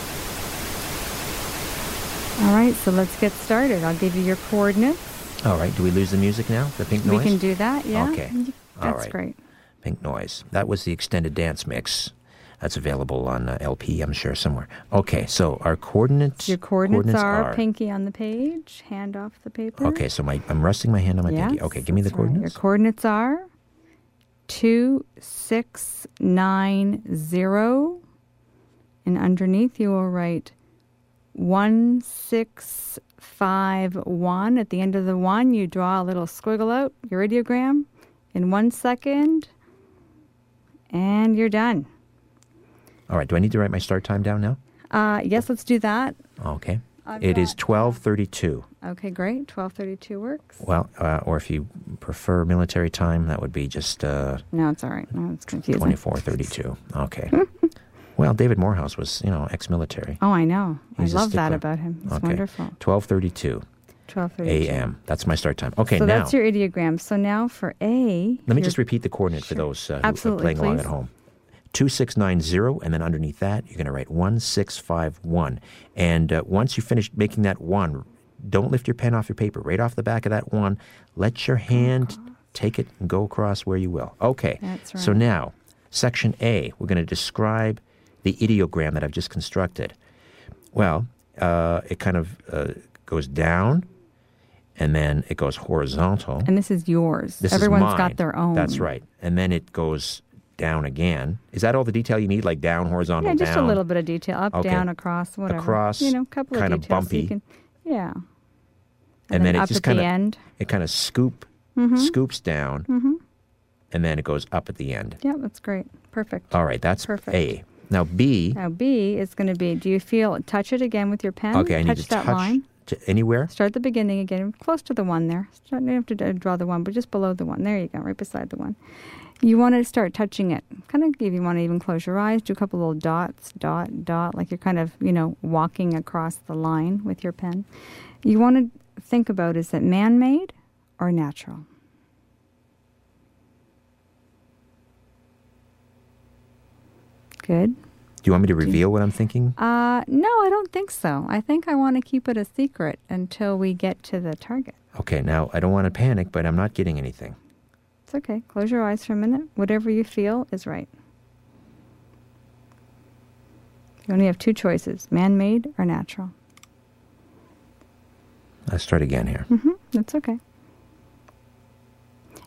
All right, so let's get started. I'll give you your coordinates. All right, do we lose the music now, the pink noise? We can do that, yeah. Okay, that's great. Pink noise. That was the extended dance mix. That's available on LP, I'm sure, somewhere. Okay, so our coordinates... Your coordinates are pinky on the page, hand off the paper. Okay, so I'm resting my hand on my pinky. Okay, give me the coordinates. Right. Your coordinates are 2690... And underneath you will write 1651. At the end of the one, you draw a little squiggle out, your radiogram, in 1 second, and you're done. All right. Do I need to write my start time down now? Yes, let's do that. Okay. It is 12:32. Okay, great. 12:32 works. Well, or if you prefer military time, that would be just... no, it's all right. No, it's confusing. 24:32. Okay. Well, David Morehouse was, ex-military. Oh, I know. I love that about him. It's wonderful. 12:32. 12:32 a.m. That's my start time. Okay, so now. So that's your ideogram. So now for A. Let me just repeat the coordinate for those who are playing along at home. 2690, and then underneath that, you're going to write 1651. And once you finish making that one, don't lift your pen off your paper. Right off the back of that one, let your hand take it and go across where you will. Okay. That's right. So now, section A, we're going to describe the ideogram that I've just constructed. Well, it kind of goes down, and then it goes horizontal. And this is yours. Everyone's got their own. That's right. And then it goes down again. Is that all the detail you need? Like down, horizontal, down? Yeah, just a little bit of detail. Up, down, across, whatever. Across, a couple of details. Kind of bumpy. So you can, And then it just kind of, scoops down, and then it goes up at the end. Yeah, that's great. Perfect. All right, that's perfect. A. Now, B. Now, B is going to be, do you feel, touch it again with your pen? Okay, I need to touch that line. To anywhere? Start at the beginning again, close to the one there. You don't have to draw the one, but just below the one. There you go, right beside the one. You want to start touching it. Kind of, if you want to even close your eyes, do a couple little dots, dot, dot, like you're kind of, walking across the line with your pen. You want to think about, is it man-made or natural? Good. Do you want me to reveal what I'm thinking? No, I don't think so. I think I want to keep it a secret until we get to the target. Okay, now I don't want to panic, but I'm not getting anything. It's okay. Close your eyes for a minute. Whatever you feel is right. You only have two choices, man-made or natural. Let's start again here. That's okay.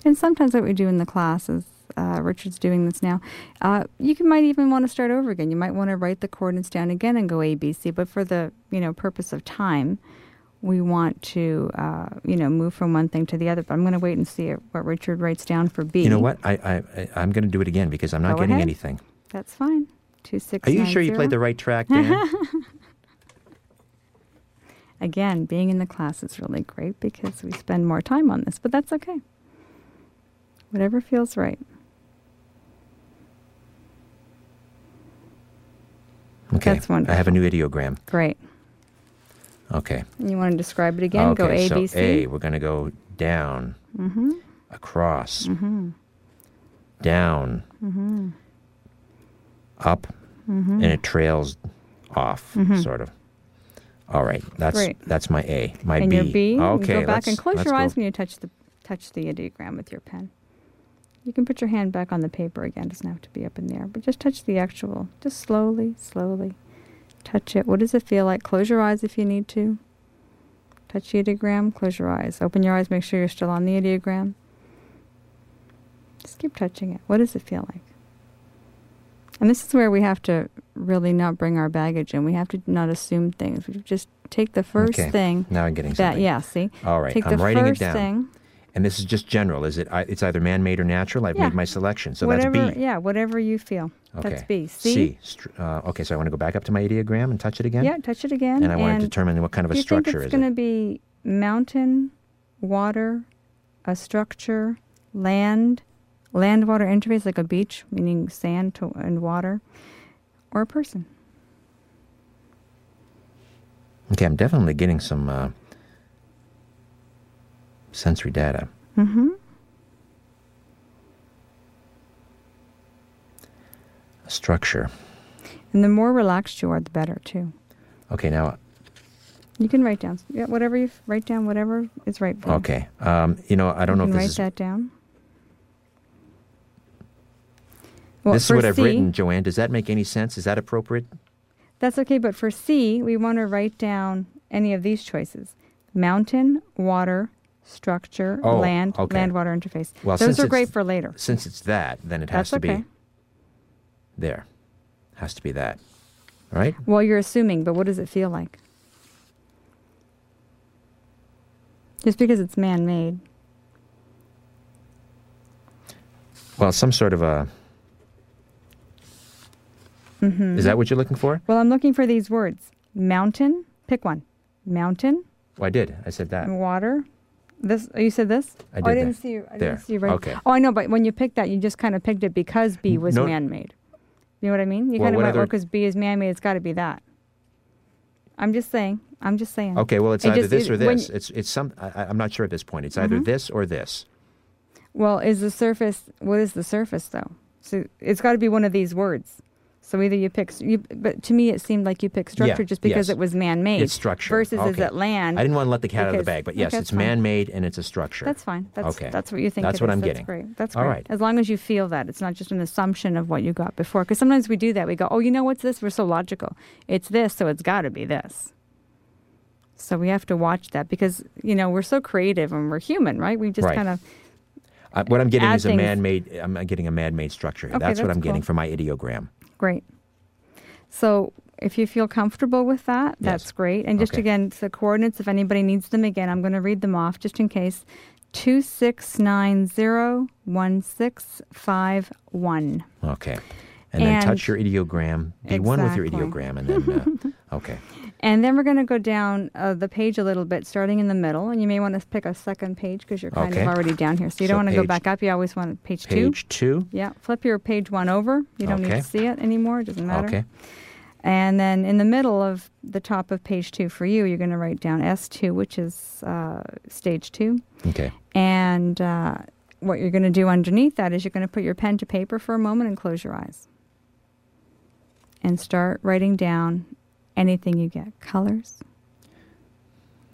And sometimes what we do in the class is, Richard's doing this now, might even want to start over again. You might want to write the coordinates down again and go A, B, C. But for the, purpose of time, we want to, move from one thing to the other. But I'm going to wait and see what Richard writes down for B. You know what? I'm going to do it again because I'm not getting anything. That's fine. 26. Are you sure you played the right track, Dan? Again, being in the class is really great because we spend more time on this. But that's okay. Whatever feels right. Okay. That's wonderful. I have a new ideogram. Great. Okay. You want to describe it again? Okay, go A, B, C. A, we're going to go down, mm-hmm. across, mm-hmm. down, mm-hmm. up, mm-hmm. and it trails off, mm-hmm. sort of. All right, that's my A. My and B. Your B. Okay, you go back and close your eyes when you touch the ideogram with your pen. You can put your hand back on the paper again. It doesn't have to be up in the air, but just touch the actual. Just slowly, slowly touch it. What does it feel like? Close your eyes if you need to. Touch the ideogram. Close your eyes. Open your eyes. Make sure you're still on the ideogram. Just keep touching it. What does it feel like? And this is where we have to really not bring our baggage in. We have to not assume things. We just take the first thing. Now I'm getting something. Yeah, see? All right, I'm writing it down. And this is just general. Is it? It's either man-made or natural. I've made my selection. So that's B. Yeah, whatever you feel. Okay. That's B. C. Okay, so I want to go back up to my ideogram and touch it again? Yeah, touch it again. And I want to determine what kind of a structure is it. It's going to be mountain, water, a structure, land, land-water interface, like a beach, meaning sand and water, or a person. Okay, I'm definitely getting some sensory data. Mm-hmm. A structure. And the more relaxed you are, the better, too. Okay, now... You can write down. Yeah, whatever you write down, whatever is right for you. Okay. I don't know if this is... You can write that down. Well, this is what I've written, Joanne. Does that make any sense? Is that appropriate? That's okay, but for C, we want to write down any of these choices. Mountain, water, structure, land, land-water interface. Well, those are great for later. Since it's that, then it has to be there. Has to be that, right? Well, you're assuming, but what does it feel like? Just because it's man-made. Well, some sort of a... Mm-hmm. Is that what you're looking for? Well, I'm looking for these words. Mountain. Pick one. Mountain. Oh, I did. I said that. Water. This. Oh, you said this? I did. Oh, I didn't see you. Didn't see you right. Okay. Oh, I know, but when you picked that, you just kind of picked it because B was man-made. You know what I mean? You kind of went, because B is man-made, it's got to be that. I'm just saying. I'm just saying. Okay, well, it's either this or this. It's some. I'm not sure at this point. It's mm-hmm. either this or this. Well, is the surface, what is the surface, though? So it's got to be one of these words. So either you pick, but to me it seemed like you picked structure just because it was man-made. It's structure. Versus is it land? I didn't want to let the cat out of the bag, but yes, it's man-made and it's a structure. That's fine. That's what you think. That's what I'm getting. That's great. That's great. All right. As long as you feel that. It's not just an assumption of what you got before. Because sometimes we do that. We go, oh, you know what's this? We're so logical. It's this, so it's got to be this. So we have to watch that because, you know, we're so creative and we're human, right? We just kind of... what I'm getting is a man-made, I'm getting a man-made structure. Okay, that's what I'm getting for my ideogram. Great. So if you feel comfortable with that, that's great. And just again, the coordinates, if anybody needs them again, I'm going to read them off just in case. 26901651. Okay. And then touch your ideogram. Be one with your ideogram. And then, And then we're going to go down the page a little bit, starting in the middle. And you may want to pick a second page because you're kind of already down here. So you don't want to go back up. You always want page 2. Page 2. Yeah. Flip your page 1 over. You don't need to see it anymore. It doesn't matter. Okay. And then in the middle of the top of page 2 for you, you're going to write down S2, which is stage 2. Okay. And what you're going to do underneath that is you're going to put your pen to paper for a moment and close your eyes. And start writing down anything you get. Colors.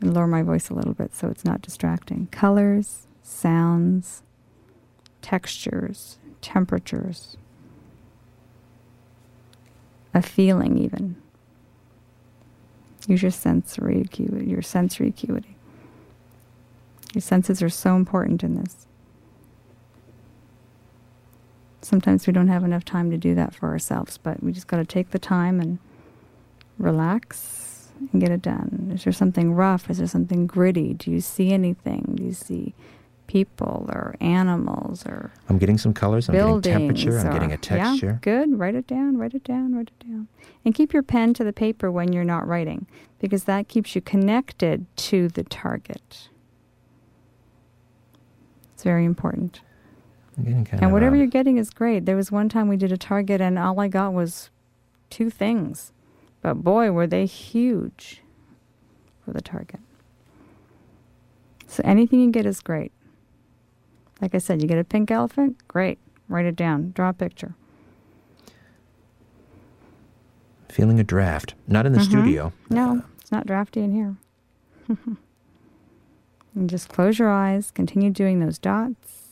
And lower my voice a little bit so it's not distracting. Colors, sounds, textures, temperatures. A feeling even. Use your sensory acuity, your sensory acuity. Your senses are so important in this. Sometimes we don't have enough time to do that for ourselves, but we just got to take the time and relax and get it done. Is there something rough? Is there something gritty? Do you see anything? Do you see people or animals or I'm getting some colors. I'm getting temperature. I'm getting a texture. Yeah, good. Write it down. Write it down. Write it down. And keep your pen to the paper when you're not writing because that keeps you connected to the target. It's very important. And whatever you're getting is great. There was one time we did a target and all I got was 2 things. But boy, were they huge for the target. So anything you get is great. Like I said, you get a pink elephant? Great. Write it down. Draw a picture. Feeling a draft. Not in the studio. No, it's not drafty in here. And just close your eyes. Continue doing those dots.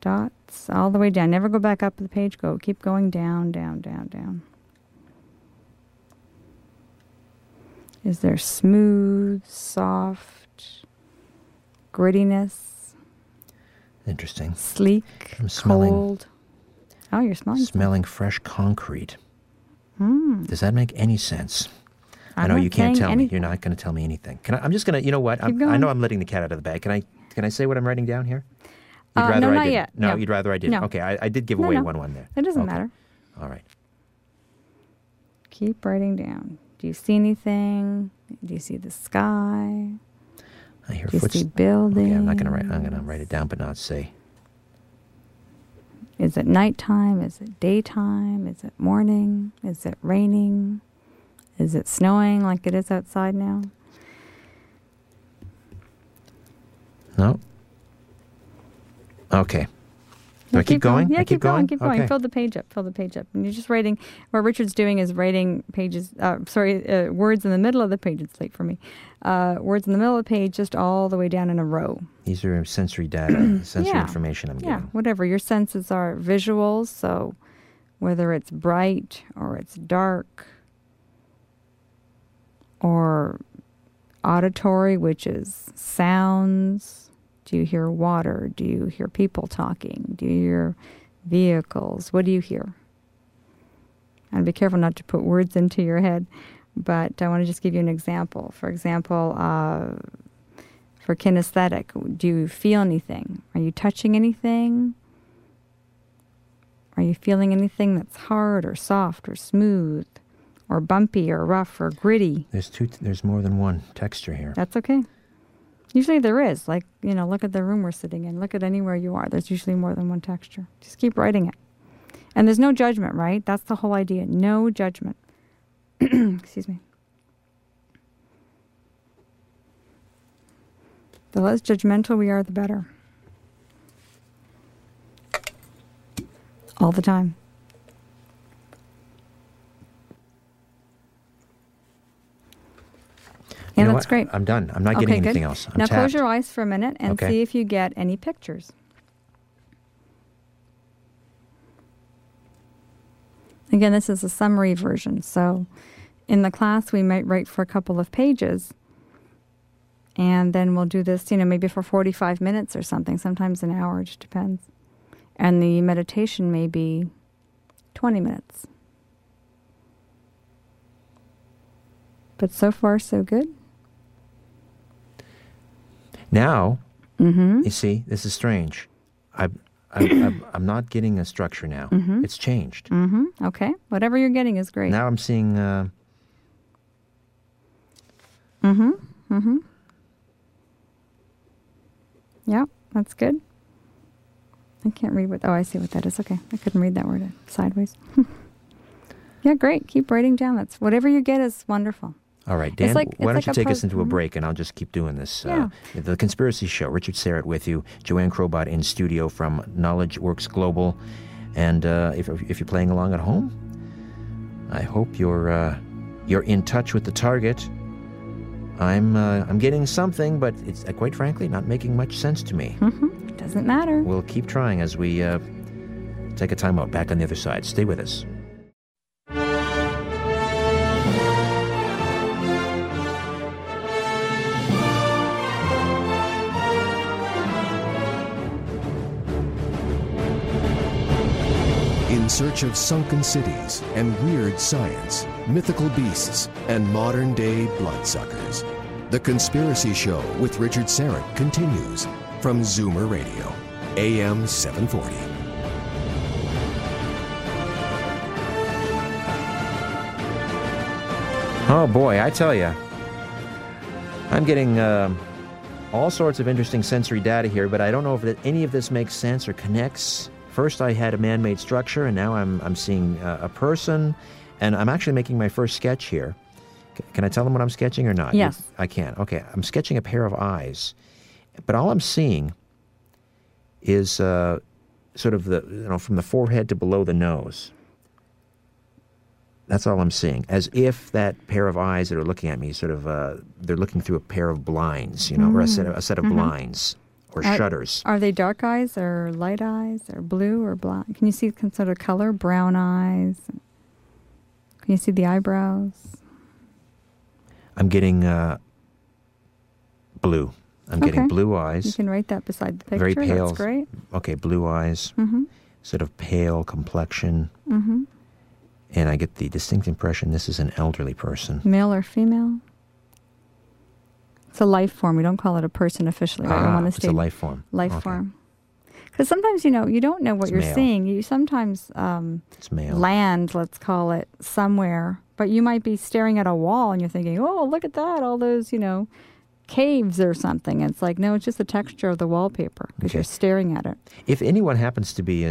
Dots. All the way down. Never go back up the page. Go. Keep going down, down, down, down. Is there smooth, soft, grittiness? Interesting. Sleek, cold. Oh, you're smelling. Smelling fresh concrete. Mm. Does that make any sense? I know you can't tell me. You're not going to tell me anything. I'm just going to, you know what? I know I'm letting the cat out of the bag. Can I say what I'm writing down here? No, not yet. No, you'd rather I didn't. No. Okay, I did give away one there. It doesn't matter. All right. Keep writing down. Do you see anything? Do you see the sky? I hear footsteps. Do you see buildings? Okay, I'm not going to write. I'm going to write it down, but not say. Is it nighttime? Is it daytime? Is it morning? Is it raining? Is it snowing like it is outside now? No. Okay. Do I keep going? Yeah, keep going. Okay. Fill the page up. Fill the page up. And you're just writing. What Richard's doing is writing pages. Words in the middle of the page. It's late for me. Words in the middle of the page, just all the way down in a row. These are sensory data, information I'm getting. Yeah, whatever your senses are. Visuals. So, whether it's bright or it's dark, or auditory, which is sounds. Do you hear water? Do you hear people talking? Do you hear vehicles? What do you hear? And be careful not to put words into your head, but I want to just give you an example. For example, for kinesthetic, do you feel anything? Are you touching anything? Are you feeling anything that's hard or soft or smooth or bumpy or rough or gritty? There's more than one texture here. That's okay. Usually there is. Like, you know, look at the room we're sitting in. Look at anywhere you are. There's usually more than one texture. Just keep writing it. And there's no judgment, right? That's the whole idea. No judgment. Excuse me. The less judgmental we are, the better. All the time. Yeah, that's great. I'm done. I'm not getting anything else. I'm tapped. Now close your eyes for a minute and see if you get any pictures. Again, this is a summary version. So in the class, we might write for a couple of pages. And then we'll do this, you know, maybe for 45 minutes or something. Sometimes an hour, it just depends. And the meditation may be 20 minutes. But so far, so good. Now, you see, this is strange. I'm not getting a structure now. It's changed. Okay. Whatever you're getting is great. Now I'm seeing... Yeah, that's good. I can't read what... Oh, I see what that is. Okay. I couldn't read that word sideways. Yeah, great. Keep writing down. That's whatever you get is wonderful. All right, Dan, why don't you take us into a break, and I'll just keep doing this. Yeah. The Conspiracy Show, Richard Serrett with you, Joanne Crobot in studio from Knowledge Works Global. And if you're playing along at home, I hope you're in touch with the target. I'm getting something, but it's quite frankly not making much sense to me. It doesn't matter. We'll keep trying as we take a time out. Back on the other side. Stay with us. In search of sunken cities and weird science, mythical beasts, and modern-day bloodsuckers. The Conspiracy Show with Richard Serrett continues from Zoomer Radio, AM 740. Oh boy, I tell you, I'm getting all sorts of interesting sensory data here, but I don't know if any of this makes sense or connects. First, I had a man-made structure, and now I'm seeing a person, and I'm actually making my first sketch here. Can I tell them what I'm sketching or not? Yes. I can. Okay. I'm sketching a pair of eyes, but all I'm seeing is sort of the, from the forehead to below the nose. That's all I'm seeing, as if that pair of eyes that are looking at me sort of, they're looking through a pair of blinds, or a set of blinds or shutters. Are they dark eyes or light eyes or blue or black? Can you see sort of color, brown eyes? Can you see the eyebrows? I'm getting blue. I'm getting blue eyes. You can write that beside the picture. Very pale. That's great. Okay, blue eyes, sort of pale complexion. Mm-hmm. And I get the distinct impression this is an elderly person. Male or female? It's a life form. We don't call it a person officially. Right? It's a life form. Life form. Because sometimes, you don't know what it's you're seeing. You sometimes land, let's call it, somewhere. But you might be staring at a wall and you're thinking, oh, look at that, all those, caves or something. It's like, no, it's just the texture of the wallpaper because you're staring at it. If anyone happens to be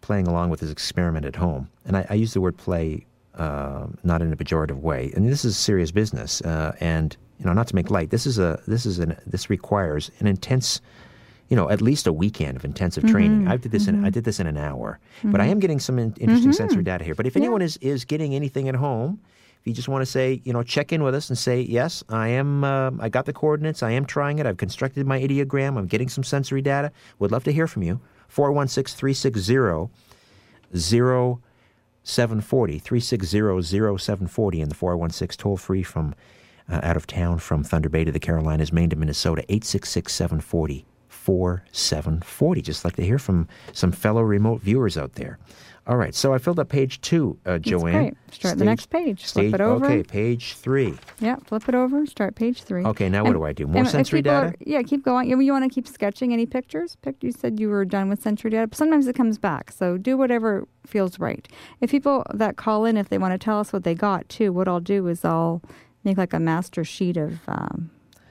playing along with this experiment at home, and I use the word play not in a pejorative way, and this is serious business, and not to make light, this requires an intense, at least a weekend of intensive training. I did this in an hour, but I am getting some interesting sensory data here. But if anyone is getting anything at home, if you just want to say, check in with us and say, yes, I am. I got the coordinates. I am trying it. I've constructed my ideogram. I'm getting some sensory data. Would love to hear from you. 416-360-0740, 360-0740, and the 416 toll-free from out of town from Thunder Bay to the Carolinas, Maine to Minnesota, 866-740-4740. Just like to hear from some fellow remote viewers out there. All right, so I filled up page 2, Joanne. That's great. Start the next page. Flip it over. Okay, page 3. Yeah, flip it over. Start page 3. Okay, now what do I do? More sensory data? Yeah, keep going. You want to keep sketching any pictures? You said you were done with sensory data, but sometimes it comes back, so do whatever feels right. If people that call in, if they want to tell us what they got, too, what I'll do is I'll make like a master sheet of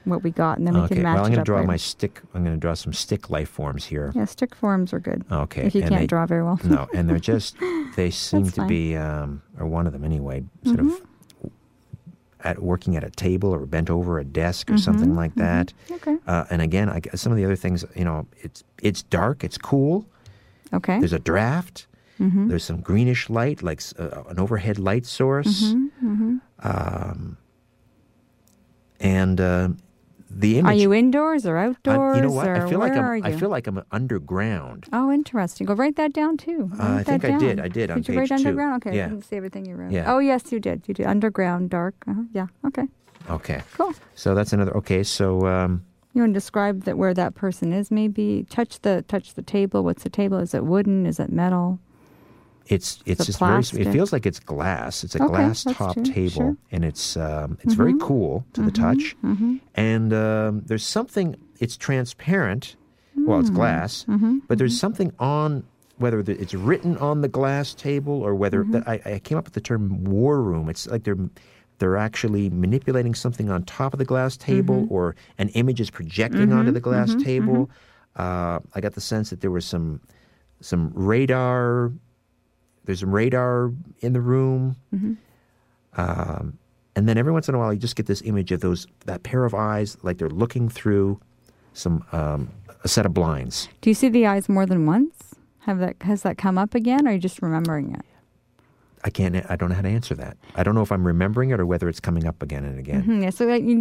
what we got, and then we can match it up. I'm going to draw my stick. I'm going to draw some stick life forms here. Yeah, stick forms are good. Okay, if you can't draw very well. No, and they're just they seem to be, or one of them anyway, sort of working at a table or bent over a desk or something like that. Okay. And again, some of the other things, it's dark, it's cool. Okay. There's a draft. Mm-hmm. There's some greenish light, like an overhead light source. Mm-hmm. The image. Are you indoors or outdoors? You know what? I feel like I'm underground. Oh, interesting. Go write that down too. I think I did. I did. Did on you page write underground? 2. Okay, yeah. I didn't see everything you wrote. Yeah. Oh, yes, you did. You did underground, dark. Yeah. Okay. Okay. Cool. So that's another. Okay. So you want to describe that where that person is? Maybe touch the table. What's the table? Is it wooden? Is it metal? It's just very. It feels like it's glass. It's a glass top table, and it's very cool to the touch. Mm-hmm. And there's something. It's transparent. Well, it's glass, but there's something on whether it's written on the glass table or whether I came up with the term war room. It's like they're actually manipulating something on top of the glass table, or an image is projecting onto the glass table. I got the sense that there was some radar. There's some radar in the room, and then every once in a while you just get this image of that pair of eyes, like they're looking through some a set of blinds. Do you see the eyes more than once? Has that come up again, or are you just remembering it? I don't know how to answer that. I don't know if I'm remembering it or whether it's coming up again and again. Yeah. So again,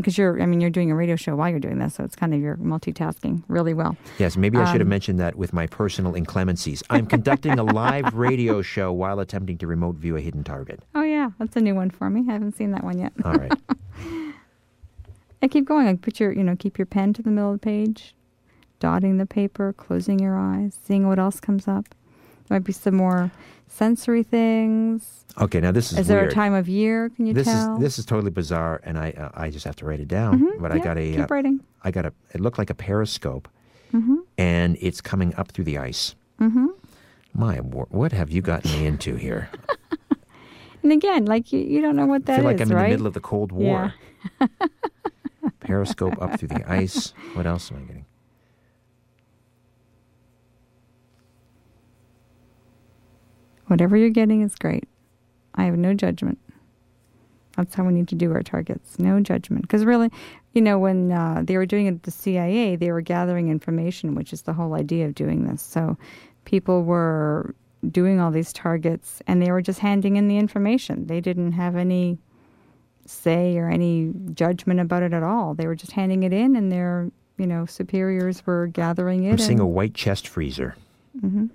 because you're doing a radio show while you're doing this, so it's kind of you're multitasking really well. Yes. Maybe I should have mentioned that with my personal inclemencies. I'm conducting a live radio show while attempting to remote view a hidden target. Oh yeah, that's a new one for me. I haven't seen that one yet. All right. I keep going. Like put your, keep your pen to the middle of the page, dotting the paper, closing your eyes, seeing what else comes up. There might be some more sensory things. Okay, now this is weird. Is there a time of year? Can you tell? This is totally bizarre, and I just have to write it down. But I got keep writing. It looked like a periscope, and it's coming up through the ice. My word, what have you gotten me into here? And again, like you don't know what that is, I feel like I'm in the middle of the Cold War. Yeah. Periscope up through the ice. What else am I getting? Whatever you're getting is great. I have no judgment. That's how we need to do our targets. No judgment. Because really, you know, when they were doing it at the CIA, they were gathering information, which is the whole idea of doing this. So people were doing all these targets, and they were just handing in the information. They didn't have any say or any judgment about it at all. They were just handing it in, and their, you know, superiors were gathering it. I'm seeing a white chest freezer. Mm-hmm.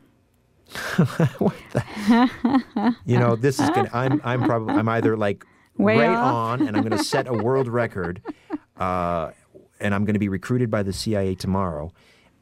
What the? You know, this is gonna, I'm either like way right off. On, and I'm going to set a world record, and I'm going to be recruited by the CIA tomorrow,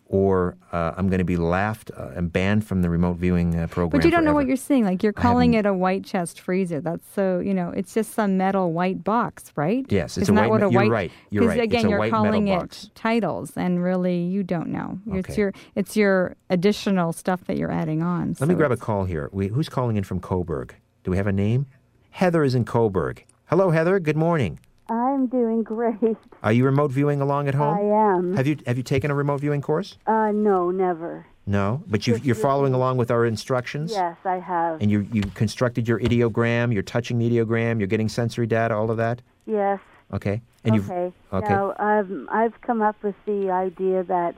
or I'm going to be laughed and banned from the remote viewing program. But you don't forever. Know what you're seeing. Like, you're calling it a white chest freezer. That's so, you know, it's just some metal white box, right? Yes, it's a white, you're right. You're right. Because again, it's a you're calling it box. Titles, and really you don't know. Okay. It's your additional stuff that you're adding on. Let me grab a call here. Who's calling in from Coburg? Do we have a name? Heather is in Coburg. Hello, Heather. Good morning. I'm doing great. Are you remote viewing along at home? I am. Have you taken a remote viewing course? No, never. No? But you're following along with our instructions? Yes, I have. And you constructed your ideogram, you're touching the ideogram, you're getting sensory data, all of that? Yes. Okay. Okay. Now, I've come up with the idea that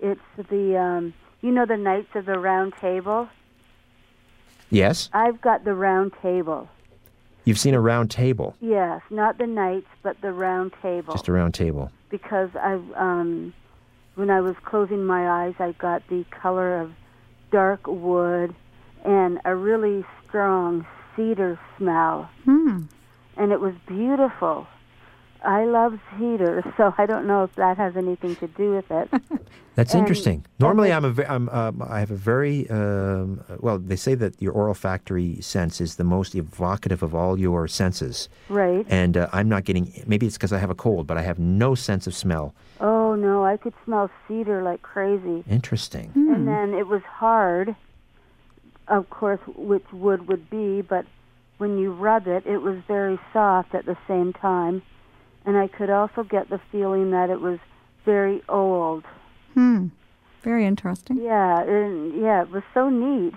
it's the, you know, the Knights of the Round Table? Yes. I've got the Round Table. You've seen a round table. Yes, not the knights, but the round table. Just a round table. Because when I was closing my eyes, I got the color of dark wood and a really strong cedar smell. Hmm. And it was beautiful. I love cedar, so I don't know if that has anything to do with it. That's interesting. Normally, I have a very well. They say that your olfactory sense is the most evocative of all your senses. Right. And I'm not getting. Maybe it's because I have a cold, but I have no sense of smell. Oh no, I could smell cedar like crazy. Interesting. Mm. And then it was hard. Of course, which wood would be, but when you rub it, it was very soft at the same time. And I could also get the feeling that it was very old. Hmm. Very interesting. Yeah. And yeah, it was so neat.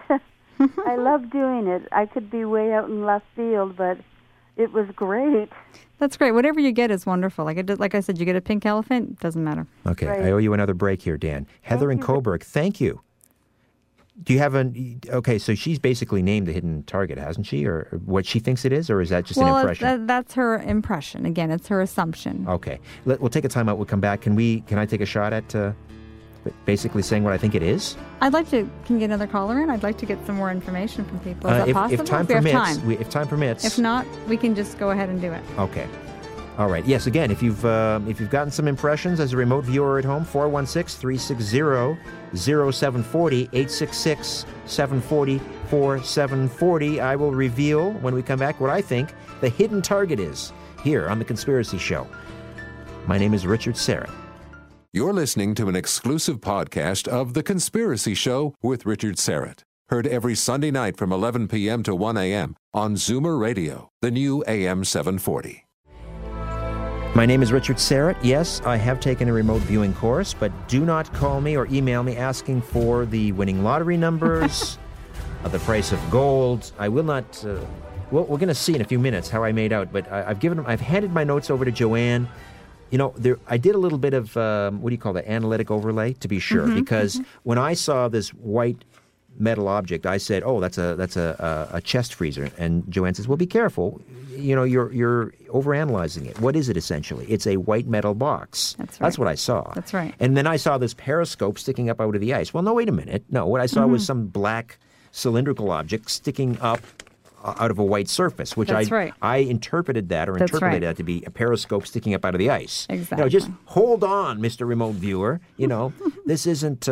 I love doing it. I could be way out in left field, but it was great. That's great. Whatever you get is wonderful. Like I said, you get a pink elephant, doesn't matter. Okay. Right. I owe you another break here, Dan. Heather in Coburg, thank you. Do you have okay, so she's basically named the hidden target, hasn't she? Or what she thinks it is? Or is that just an impression? Well, that's her impression. Again, it's her assumption. Okay. We'll take a time out. We'll come back. Can I take a shot at basically saying what I think it is? Can you get another caller in? I'd like to get some more information from people. Is that possible? If time permits. If not, we can just go ahead and do it. Okay. All right. Yes, again, if you've gotten some impressions as a remote viewer at home, 416-360-0740, 866-740-4740. I will reveal, when we come back, what I think the hidden target is here on The Conspiracy Show. My name is Richard Serrett. You're listening to an exclusive podcast of The Conspiracy Show with Richard Serrett. Heard every Sunday night from 11 p.m. to 1 a.m. on Zoomer Radio, the new AM 740. My name is Richard Serrett. Yes, I have taken a remote viewing course, but do not call me or email me asking for the winning lottery numbers, the price of gold. I will not. We're going to see in a few minutes how I made out, but I've handed my notes over to Joanne. You know, I did a little bit of analytic overlay to be sure, because when I saw this white metal object, I said, "Oh, that's a chest freezer." And Joanne says, "Well, be careful. You know, you're overanalyzing it. What is it essentially? It's a white metal box." That's right. That's what I saw. That's right. And then I saw this periscope sticking up out of the ice. Well, no, wait a minute. No, what I saw was some black cylindrical object sticking up out of a white surface, which I interpreted that that to be a periscope sticking up out of the ice. Exactly. You know, just hold on, Mr. Remote Viewer. You know, this isn't.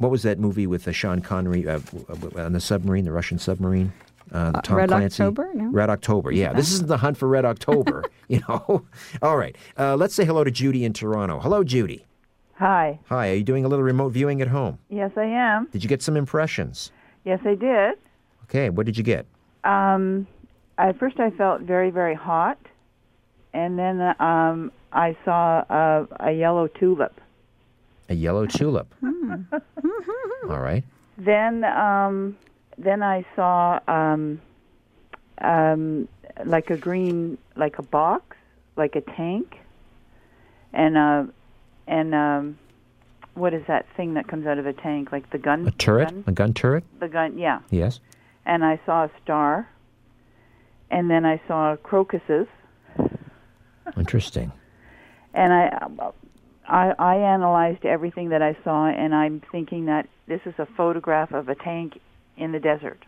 What was that movie with Sean Connery on the submarine, the Russian submarine? Tom Red Clancy. October? No. Red October, yeah. This isn't the hunt for Red October, you know. All right. Let's say hello to Judy in Toronto. Hello, Judy. Hi. Hi. Are you doing a little remote viewing at home? Yes, I am. Did you get some impressions? Yes, I did. Okay. What did you get? At first I felt very, very hot, and then I saw a yellow tulip. A yellow tulip. All right. Then I saw like a green, like a box, like a tank, and what is that thing that comes out of a tank, like the gun? A turret? A gun turret? The gun, yeah. Yes. And I saw a star, and then I saw crocuses. Interesting. And I analyzed everything that I saw, and I'm thinking that this is a photograph of a tank in the desert.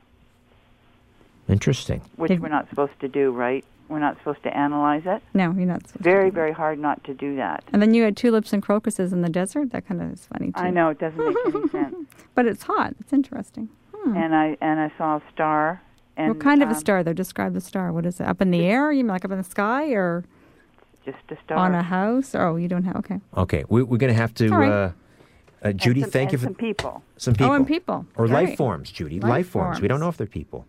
Interesting. Which we're not supposed to do, right? We're not supposed to analyze it. No, you're not supposed to do that. Very hard not to do that. And then you had tulips and crocuses in the desert? That kind of is funny, too. I know. It doesn't make any sense. But it's hot. It's interesting. Hmm. And I saw a star. And, what kind of a star, though? Describe the star. What is it? Up in the air? You mean like up in the sky? Or just a star. On a house? Oh, you don't have... Okay. Okay. We're going to have to... Right. Judy, thank you for... Some people. Oh, and people. Or life forms, Judy. Life forms. We don't know if they're people.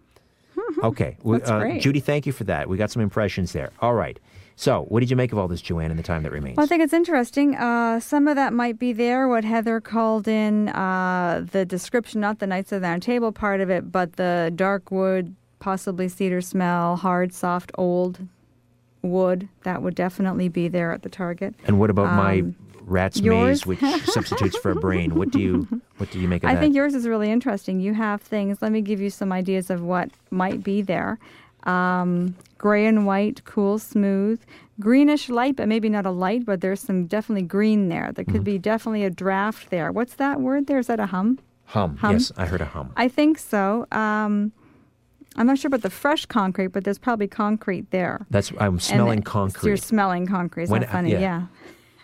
Okay. That's great. Judy, thank you for that. We got some impressions there. All right. So what did you make of all this, Joanne, in the time that remains? Well, I think it's interesting. Some of that might be there, what Heather called in the description, not the Knights of the Round Table part of it, but the dark wood, possibly cedar smell, hard, soft, old wood. That would definitely be there at the target. And what about my... rat's maze, which substitutes for a brain. What do you make of that? I think yours is really interesting. You have things. Let me give you some ideas of what might be there. Gray and white, cool, smooth, greenish light, but maybe not a light, but there's some definitely green there. There could be definitely a draft there. What's that word there? Is that a hum? Hum. Yes, I heard a hum. I think so. I'm not sure about the fresh concrete, but there's probably concrete there. I'm smelling concrete. So you're smelling concrete. Isn't that funny? Yeah.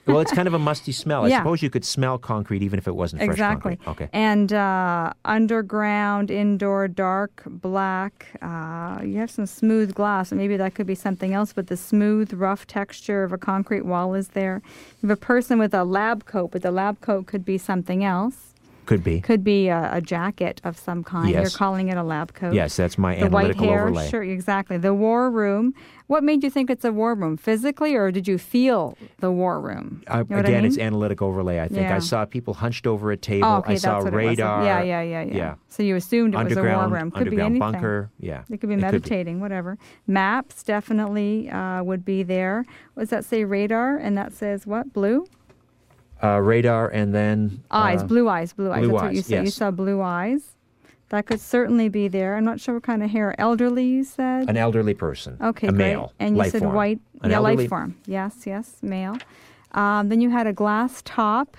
Well, it's kind of a musty smell. I suppose you could smell concrete even if it wasn't fresh concrete. Exactly. Okay. And underground, indoor, dark, black. You have some smooth glass, and maybe that could be something else, but the smooth, rough texture of a concrete wall is there. You have a person with a lab coat, but the lab coat could be something else. Could be. Could be a jacket of some kind. Yes. You're calling it a lab coat. Yes, that's my analytical overlay. The white hair, sure, exactly. The war room. What made you think it's a war room? Physically, or did you feel the war room? Again, it's analytical overlay, I think. Yeah. I saw people hunched over a table. Oh, okay, I saw radar. Yeah. So you assumed it was a war room. Could be anything. Underground bunker, yeah. It could be meditating, whatever. Maps definitely would be there. What does that say? Radar, and that says what? Blue? Radar, and then... eyes, blue eyes. That's what you said. Yes. You saw blue eyes. That could certainly be there. I'm not sure what kind of hair. Elderly, you said? An elderly person. Okay, a male. And you said white. Yeah, life form. Yes, male. Then you had a glass top,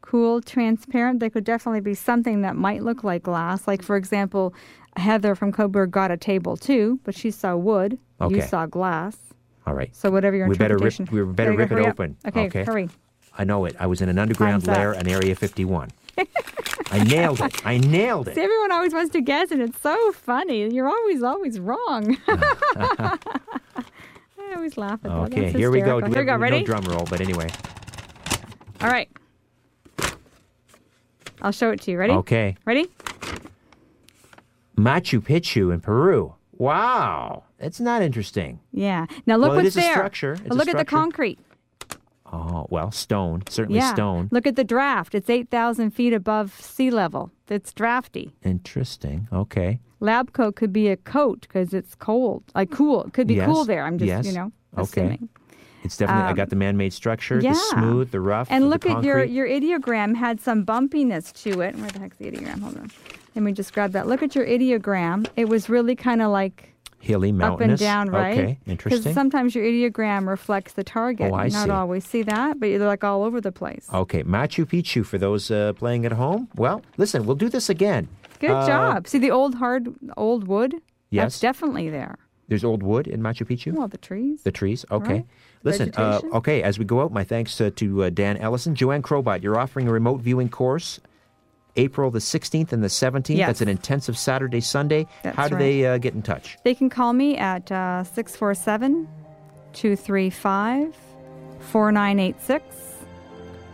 cool, transparent. There could definitely be something that might look like glass. Like, for example, Heather from Coburg got a table, too, but she saw wood. Okay. You saw glass. All right. So whatever your interpretation... We better rip it open. Okay, hurry. I know it. I was in an underground lair on Area 51. I nailed it. See, everyone always wants to guess, and it's so funny. You're always wrong. I always laugh at that. Okay, here we go. Here we go. Ready? No drum roll, but anyway. All right. I'll show it to you. Ready? Okay. Ready? Machu Picchu in Peru. Wow. That's not interesting. Yeah. Now look what's there. It is a structure. Look at the concrete. Oh, well, stone. Certainly stone. Look at the draft. It's 8,000 feet above sea level. It's drafty. Interesting. Okay. Lab coat could be a coat because it's cold. Like cool. It could be cool there. I'm just, assuming. It's definitely, I got the man-made structure, the smooth, the rough, and look at your ideogram had some bumpiness to it. Where the heck's the ideogram? Hold on. Let me just grab that. Look at your ideogram. It was really kind of like... hilly, mountainous. Up and down, right? Okay, interesting. Because sometimes your ideogram reflects the target. Oh, I see. You not always see that, but you're like all over the place. Okay, Machu Picchu for those playing at home. Well, listen, we'll do this again. Good job. See the old wood? Yes. That's definitely there. There's old wood in Machu Picchu? Well, the trees. The trees, okay. Right. Listen, as we go out, my thanks to Dan Ellison. Joanne Crobot, you're offering a remote viewing course April the 16th and the 17th. Yes. That's an intensive Saturday, Sunday. That's How do they get in touch? They can call me at 647-235-4986.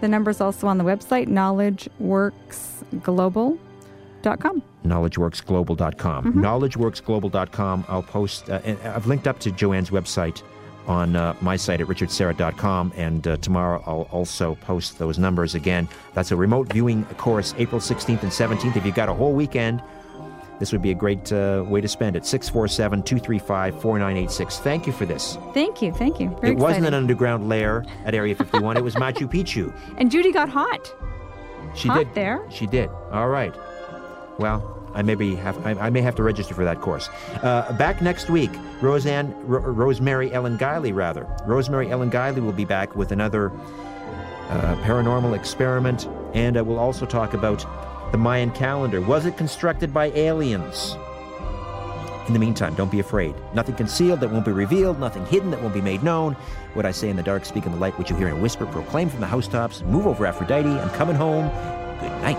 The number's also on the website, knowledgeworksglobal.com. Knowledgeworksglobal.com. Mm-hmm. Knowledgeworksglobal.com. I'll post, and I've linked up to Joanne's website on my site at richardserrett.com, and tomorrow I'll also post those numbers again. That's a remote viewing course, April 16th and 17th. If you've got a whole weekend, this would be a great way to spend it. 647-235-4986. Thank you for this. Thank you. Thank you. Very exciting. It wasn't an underground lair at Area 51. It was Machu Picchu. And Judy got hot. She hot did. There. She did. All right. Well, I may have to register for that course. Back next week, Rosemary Ellen Guiley. Rosemary Ellen Guiley will be back with another paranormal experiment, and we'll also talk about the Mayan calendar. Was it constructed by aliens? In the meantime, don't be afraid. Nothing concealed that won't be revealed, nothing hidden that won't be made known. What I say in the dark, speak in the light, which you hear in a whisper, proclaim from the housetops. Move over, Aphrodite. I'm coming home. Good night.